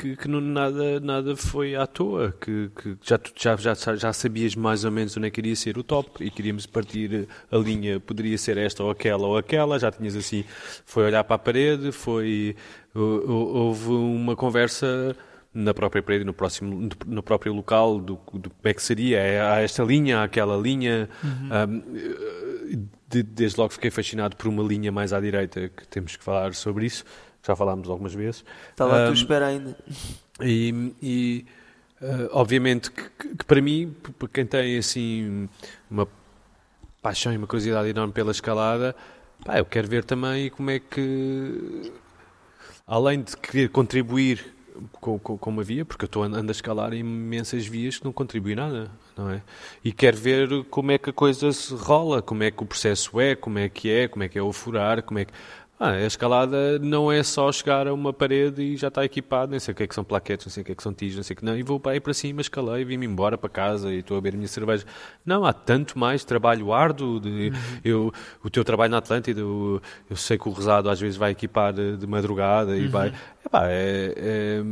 que, que não, nada, nada foi à toa, que, que já, já, já, já sabias mais ou menos onde é que iria ser o top, e queríamos partir a linha, poderia ser esta ou aquela ou aquela, já tinhas assim, foi olhar para a parede, foi, houve uma conversa na própria parede, no, próximo, no próprio local, do, do como é que seria, há esta linha, há aquela linha... Uhum. Um, desde logo fiquei fascinado por uma linha mais à direita, que temos que falar sobre isso, já falámos algumas vezes. Está lá, um, tu espera ainda. E, e uh, obviamente que, que para mim, para quem tem assim uma paixão e uma curiosidade enorme pela escalada, pá, eu quero ver também como é que, além de querer contribuir com, com, com uma via, porque eu estou andando a escalar em imensas vias que não contribuem nada, não é? E quero ver como é que a coisa se rola, como é que o processo é, como é que é, como é que é o furar, como é que... Ah, a escalada não é só chegar a uma parede e já está equipado, nem sei o que é que são plaquetes, não sei o que é que são tiges, não sei o que não, e vou para aí para cima, escalei, vim-me embora para casa e estou a beber a minha cerveja. Não, há tanto mais trabalho árduo, de, uhum. eu, o teu trabalho na Atlântida, eu, eu sei que o Rosado às vezes vai equipar de, de madrugada e uhum. vai... Epá, é, é,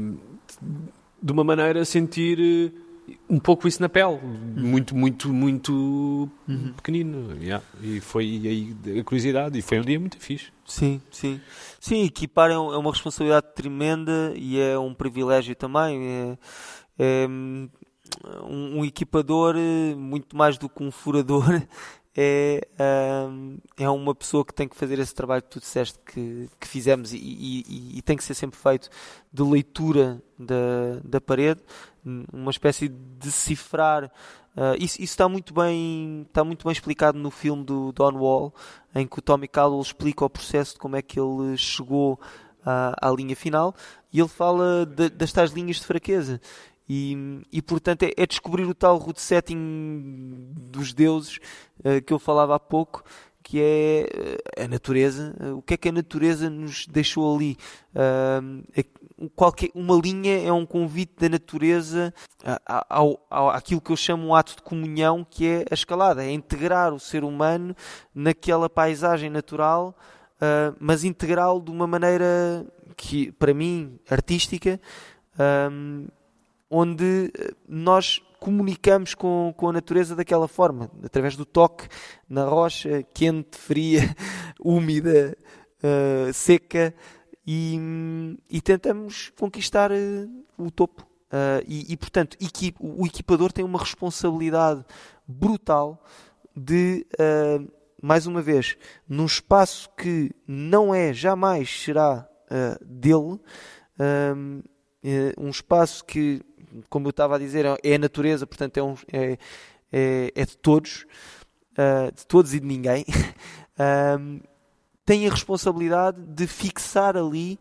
de uma maneira sentir... um pouco isso na pele, muito, muito, muito uhum. pequenino, yeah. E foi aí a curiosidade, e foi um dia muito fixe. Sim, sim, sim, equipar é uma responsabilidade tremenda e é um privilégio também, é, é um, um equipador muito mais do que um furador, é, é uma pessoa que tem que fazer esse trabalho que tu disseste que, que fizemos, e, e, e tem que ser sempre feito de leitura da, da parede, uma espécie de decifrar, uh, isso, isso está muito bem está muito bem explicado no filme do Don Wall, em que o Tommy Caldwell explica o processo de como é que ele chegou à, à linha final, e ele fala de, das tais linhas de fraqueza, e, e portanto é, é descobrir o tal root setting dos deuses uh, que eu falava há pouco, que é a natureza, o que é que a natureza nos deixou ali. Uh, qualquer, uma linha é um convite da natureza ao, ao, àquilo que eu chamo um ato de comunhão, que é a escalada, é integrar o ser humano naquela paisagem natural, uh, mas integrá-lo de uma maneira que, para mim, artística, um, onde nós comunicamos com, com a natureza daquela forma, através do toque na rocha, quente, fria, úmida, uh, seca, e, e tentamos conquistar uh, o topo. Uh, e, e, portanto, equi- o equipador tem uma responsabilidade brutal de, uh, mais uma vez, num espaço que não é, jamais será uh, dele, uh, um espaço que, como eu estava a dizer, é a natureza, portanto é, um, é, é, é de todos, uh, de todos e de ninguém, uh, tem a responsabilidade de fixar ali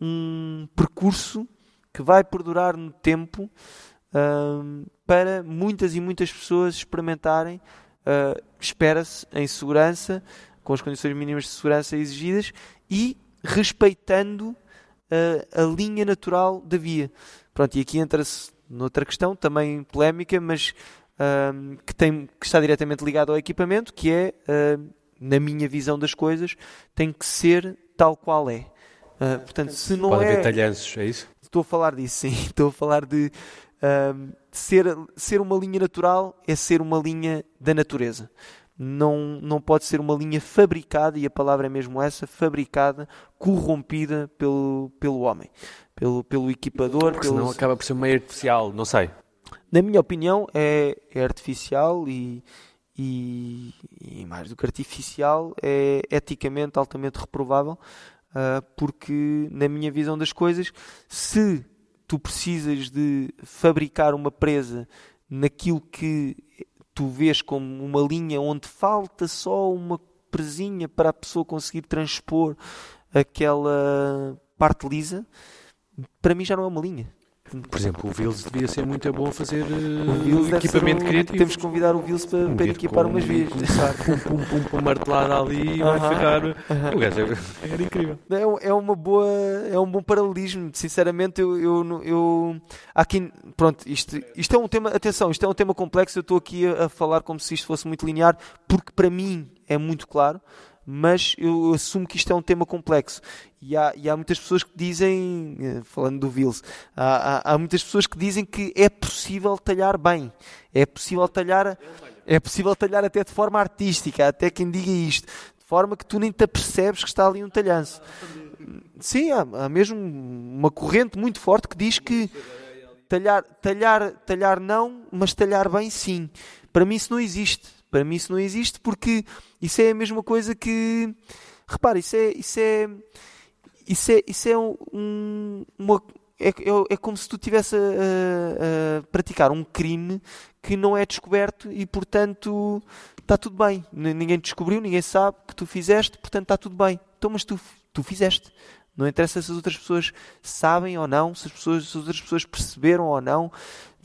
um percurso que vai perdurar no tempo, uh, para muitas e muitas pessoas experimentarem, uh, espera-se, em segurança, com as condições mínimas de segurança exigidas, e respeitando a, a linha natural da via. Pronto, e aqui entra-se noutra questão, também polémica, mas um, que, tem, que está diretamente ligado ao equipamento, que é, uh, na minha visão das coisas, tem que ser tal qual é. Uh, portanto, se não Pode é... haver talhanços, é isso? Estou a falar disso, sim. Estou a falar de uh, ser, ser uma linha natural, é ser uma linha da natureza. Não, não pode ser uma linha fabricada, e a palavra é mesmo essa, fabricada, corrompida pelo, pelo homem, pelo, pelo equipador. Porque senão pelos... acaba por ser meio artificial, não sei. Na minha opinião é, é artificial e, e, e mais do que artificial, é eticamente altamente reprovável, uh, porque na minha visão das coisas, se tu precisas de fabricar uma presa naquilo que tu vês como uma linha onde falta só uma presinha para a pessoa conseguir transpor aquela parte lisa, para mim já não é uma linha. Por exemplo, o Vils devia ser muito bom a fazer uh, equipamento um... criativo. Temos que convidar o Vils para, um para equipar com, umas vias. Começar com um pum pum martelada ali e uh-huh. vai ficar... Uh-huh. O gajo é... era incrível. É, é, uma boa, é um bom paralelismo. Sinceramente, eu... eu, eu aqui, pronto, isto, isto é um tema... Atenção, isto é um tema complexo. Eu estou aqui a, a falar como se isto fosse muito linear, porque para mim é muito claro. mas eu assumo que isto é um tema complexo. E há, e há muitas pessoas que dizem, falando do Vils, há, há, há muitas pessoas que dizem que é possível talhar bem, é possível talhar, é possível talhar até de forma artística, há até quem diga isto, de forma que tu nem te apercebes que está ali um talhanço. Sim, há, há mesmo uma corrente muito forte que diz que talhar, talhar, talhar não, mas talhar bem sim. Para mim isso não existe. Para mim isso não existe porque isso é a mesma coisa que... Repara, isso é... Isso é, isso é, isso é um... Uma, é, é como se tu estivesse a, a, a praticar um crime que não é descoberto e, portanto, está tudo bem. Ninguém te descobriu, ninguém sabe que tu fizeste, portanto está tudo bem. Então, mas tu, tu fizeste. Não interessa se as outras pessoas sabem ou não, se as, pessoas, se as outras pessoas perceberam ou não.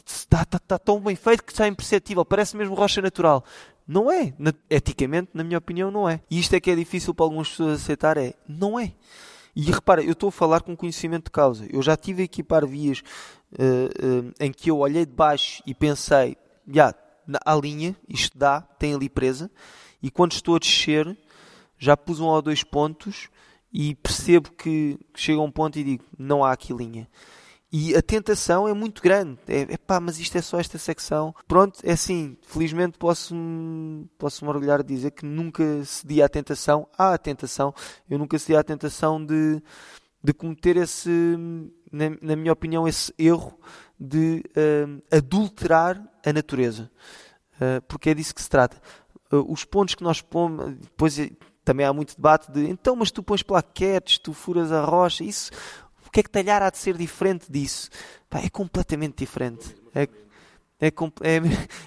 Está, está, está tão bem feito que está imperceptível. Parece mesmo rocha natural. Não é. Na, eticamente, na minha opinião, não é. E isto é que é difícil para algumas pessoas aceitar. É. Não é. E repara, eu estou a falar com conhecimento de causa. Eu já tive a equipar vias uh, uh, em que eu olhei de baixo e pensei, já, à linha, isto dá, tem ali presa. E quando estou a descer, já pus um ou dois pontos... E percebo que chega a um ponto e digo, não há aqui linha. E a tentação é muito grande. É pá, mas isto é só esta secção. Pronto, é assim. Felizmente posso-me posso orgulhar de dizer que nunca cedi à tentação. Há a tentação. Eu nunca cedi à tentação de, de cometer esse, na, na minha opinião, esse erro de uh, adulterar a natureza. Uh, porque é disso que se trata. Uh, os pontos que nós pomos... Depois, também há muito debate de, então, mas tu pões plaquetes, tu furas a rocha, isso, o que é que talhar há de ser diferente disso? Pá, é completamente diferente. É, é, é,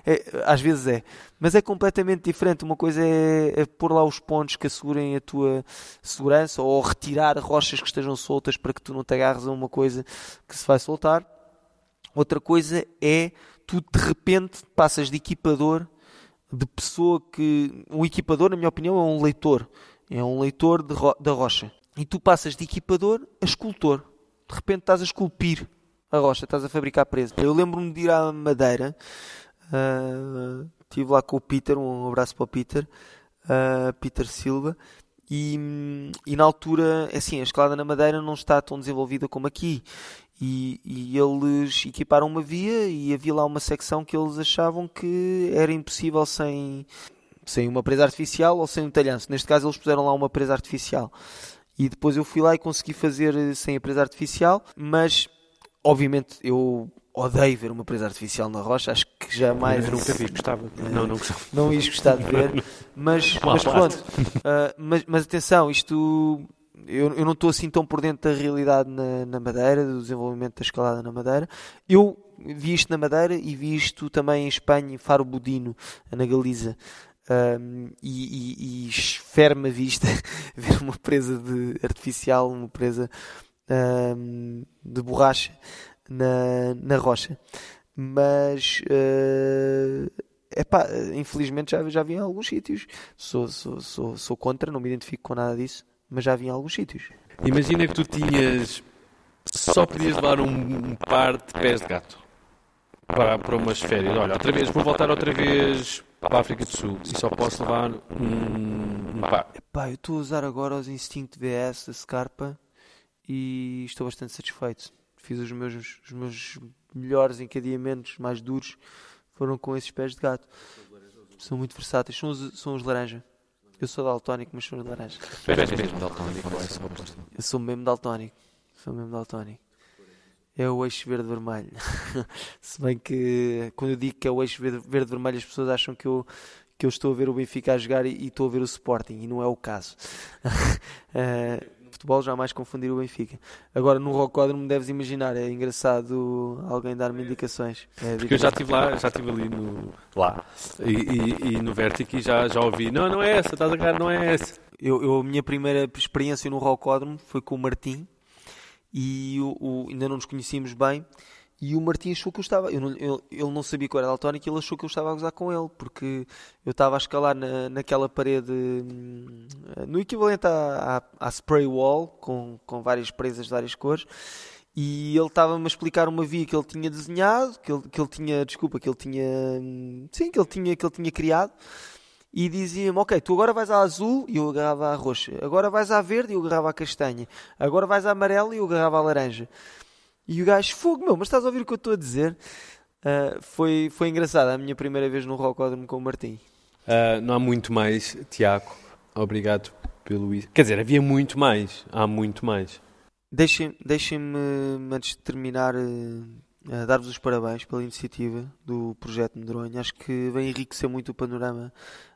é, às vezes é. Mas é completamente diferente. Uma coisa é, é pôr lá os pontos que assegurem a tua segurança ou retirar rochas que estejam soltas para que tu não te agarres a uma coisa que se vai soltar. Outra coisa é tu, de repente, passas de equipador de pessoa que... Um equipador, na minha opinião, é um leitor. É um leitor de ro- da rocha. E tu passas de equipador a escultor. De repente estás a esculpir a rocha, estás a fabricar presa. Eu lembro-me de ir à Madeira. Uh, estive lá com o Peter, um abraço para o Peter. Uh, Peter Silva. E, e na altura, assim, a escalada na Madeira não está tão desenvolvida como aqui. E, e eles equiparam uma via e havia lá uma secção que eles achavam que era impossível sem, sem uma presa artificial ou sem um talhanço. Neste caso eles puseram lá uma presa artificial. E depois eu fui lá e consegui fazer sem a presa artificial, mas obviamente eu odeio ver uma presa artificial na rocha, acho que jamais... Eu nunca vi, gostava. Não, não gostava. Não ia gostar de ver, mas, mas pronto. Uh, mas, mas atenção, isto... Eu, eu não estou assim tão por dentro da realidade na, na Madeira, do desenvolvimento da escalada na Madeira. Eu vi isto na Madeira e vi isto também em Espanha, em Faro Budino, na Galiza. Um, e e, e ferme a vista ver uma presa de artificial, uma presa um, de borracha na, na rocha. Mas... Uh, Epá, infelizmente já, já vi em alguns sítios. Sou, sou, sou, sou contra, não me identifico com nada disso. Mas já vi em alguns sítios. Imagina que tu tinhas... Só podias levar um, um par de pés de gato para, para umas férias. Olha, outra vez, vou voltar outra vez para a África do Sul e só posso levar um, um par. Epá, eu estou a usar agora os Instinct V S da Scarpa e estou bastante satisfeito. Fiz os meus, os meus melhores encadeamentos, mais duros, foram com esses pés de gato. São muito versáteis, são os, são os laranja. Eu sou daltónico, mas sou de laranja. Mas é mesmo daltónico? Eu sou mesmo daltónico. Sou mesmo daltónico. É o eixo verde-vermelho. Se bem que, quando eu digo que é o eixo verde-vermelho, as pessoas acham que eu, que eu estou a ver o Benfica a jogar e, e estou a ver o Sporting. E não é o caso. uh, futebol jamais confundir o Benfica. Agora, no Rocódromo, deves imaginar. É engraçado alguém dar-me indicações. É, Porque eu já estive lá, já estive ali no... Lá. E, e, e no Vertigo já, já ouvi, não, não é essa, estás a ganhar, não é essa. Eu, eu, a minha primeira experiência no Rocódromo foi com o Martim e o, o, ainda não nos conhecíamos bem e o Martim achou que eu estava, eu não, eu, ele não sabia que eu era daltónico e ele achou que eu estava a gozar com ele, porque eu estava a escalar na, naquela parede, no equivalente à, à, à spray wall, com, com várias presas de várias cores. E ele estava-me a explicar uma via que ele tinha desenhado, que ele, que ele tinha, desculpa, que ele tinha, sim, que ele tinha, que ele tinha criado, e dizia-me, ok, tu agora vais à azul e eu agarrava à roxa, agora vais à verde e eu agarrava à castanha, agora vais à amarela e eu agarrava à laranja. E o gajo, fogo meu, mas estás a ouvir o que eu estou a dizer? Uh, foi, foi engraçado, a minha primeira vez no Rocódromo com o Martim. Uh, não há muito mais, Tiago, obrigado pelo isso. Quer dizer, havia muito mais, há muito mais. Deixem-me, deixem-me antes de terminar, uh, dar-vos os parabéns pela iniciativa do Projeto Medronho. Acho que vem enriquecer muito o panorama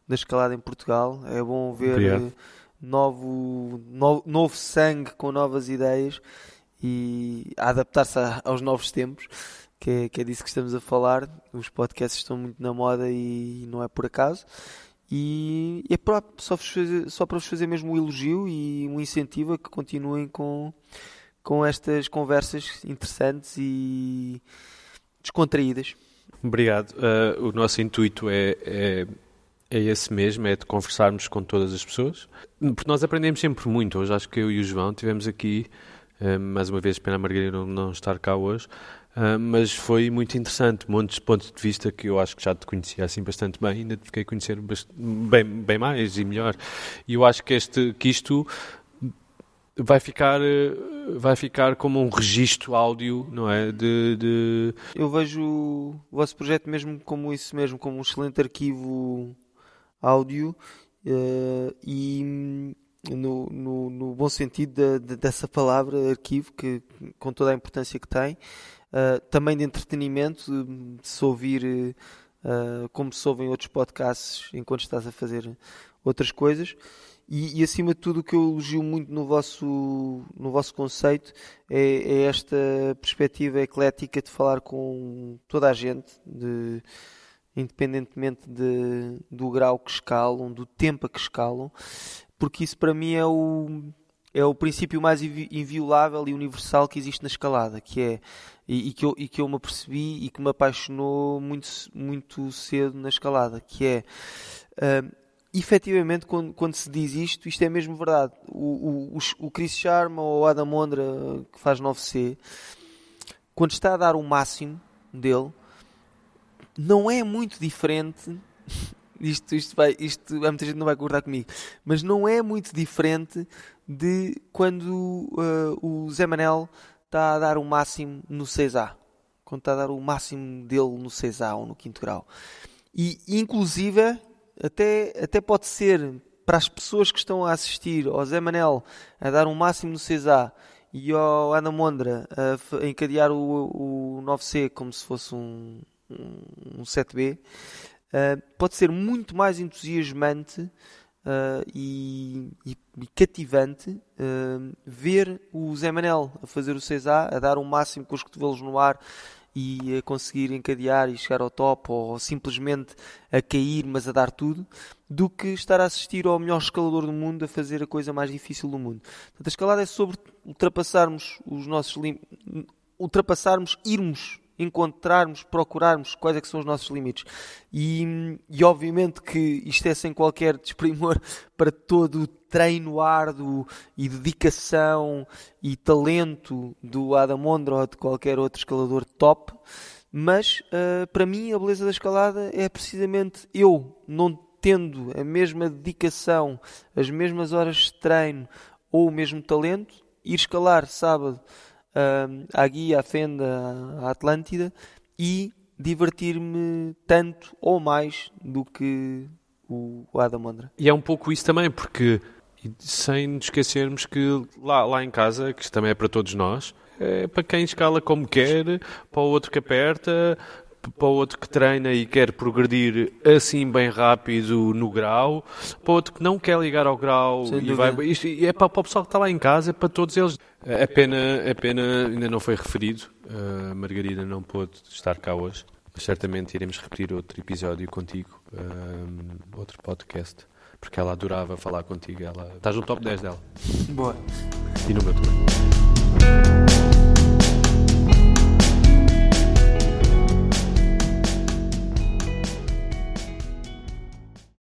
da escalada em Portugal. É bom ver uh, novo, no, novo sangue com novas ideias e a adaptar-se a, aos novos tempos, que é, que é disso que estamos a falar. Os podcasts estão muito na moda e não é por acaso. E é para, só, fazer, só para vos fazer mesmo um elogio e um incentivo a que continuem com, com estas conversas interessantes e descontraídas. Obrigado. Uh, o nosso intuito é, é, é esse mesmo, é de conversarmos com todas as pessoas, porque nós aprendemos sempre muito. Hoje acho que eu e o João tivemos aqui, uh, mais uma vez, pena a Margarida não, não estar cá hoje, Uh, mas foi muito interessante, muitos pontos de vista que eu acho que já te conhecia assim bastante bem, ainda te fiquei a conhecer bast- bem, bem mais e melhor, e eu acho que, este, que isto vai ficar, vai ficar como um registro áudio, não é? De, de... Eu vejo o vosso projeto mesmo como isso mesmo, como um excelente arquivo áudio, uh, e... No, no, no bom sentido da, da, dessa palavra, arquivo, que, com toda a importância que tem, uh, também de entretenimento, de se ouvir uh, como se ouvem outros podcasts enquanto estás a fazer outras coisas, e, e acima de tudo o que eu elogio muito no vosso, no vosso conceito é, é esta perspectiva eclética de falar com toda a gente, de, independentemente de, do grau que escalam, do tempo a que escalam, porque isso para mim é o, é o princípio mais inviolável e universal que existe na escalada, que é, e, e, que eu, e que eu me apercebi e que me apaixonou muito, muito cedo na escalada, que é, uh, efetivamente, quando, quando se diz isto, isto é mesmo verdade. O, o, o Chris Sharma ou o Adam Ondra, que faz nove C, quando está a dar o máximo dele, não é muito diferente... Isto, isto, vai, isto muita gente não vai concordar comigo, mas não é muito diferente de quando uh, o Zé Manel está a dar o máximo no seis A, quando está a dar o máximo dele no seis A ou no quinto grau, e inclusive até, até pode ser para as pessoas que estão a assistir ao Zé Manel a dar o máximo no seis A e ao Ana Mondra a encadear o, o nove C como se fosse um, um, um sete B. Uh, pode ser muito mais entusiasmante uh, e, e, e cativante uh, ver o Zé Manel a fazer o seis A, a dar o máximo com os cotovelos no ar e a conseguir encadear e chegar ao top, ou, ou simplesmente a cair, mas a dar tudo, do que estar a assistir ao melhor escalador do mundo a fazer a coisa mais difícil do mundo. Portanto, a escalada é sobre ultrapassarmos os nossos limites, ultrapassarmos, irmos, encontrarmos, procurarmos quais é que são os nossos limites. E, e obviamente que isto é sem qualquer desprimor para todo o treino árduo e dedicação e talento do Adam Ondra ou de qualquer outro escalador top, mas uh, para mim a beleza da escalada é precisamente eu não tendo a mesma dedicação, as mesmas horas de treino ou o mesmo talento, ir escalar sábado à Guia, à Fenda, à Atlântida e divertir-me tanto ou mais do que o Adam Ondra. E é um pouco isso também, porque sem nos esquecermos que lá, lá em casa, que isto também é para todos nós, é para quem escala como quer, para o outro que aperta, para o outro que treina e quer progredir assim bem rápido no grau, para o outro que não quer ligar ao grau, e vai, isto, é para, para o pessoal que está lá em casa, é para todos eles. A pena, a pena ainda não foi referido, a Margarida não pôde estar cá hoje, mas certamente iremos repetir outro episódio contigo, um, outro podcast, porque ela adorava falar contigo, ela, estás no top dez dela. Boa. E no meu também.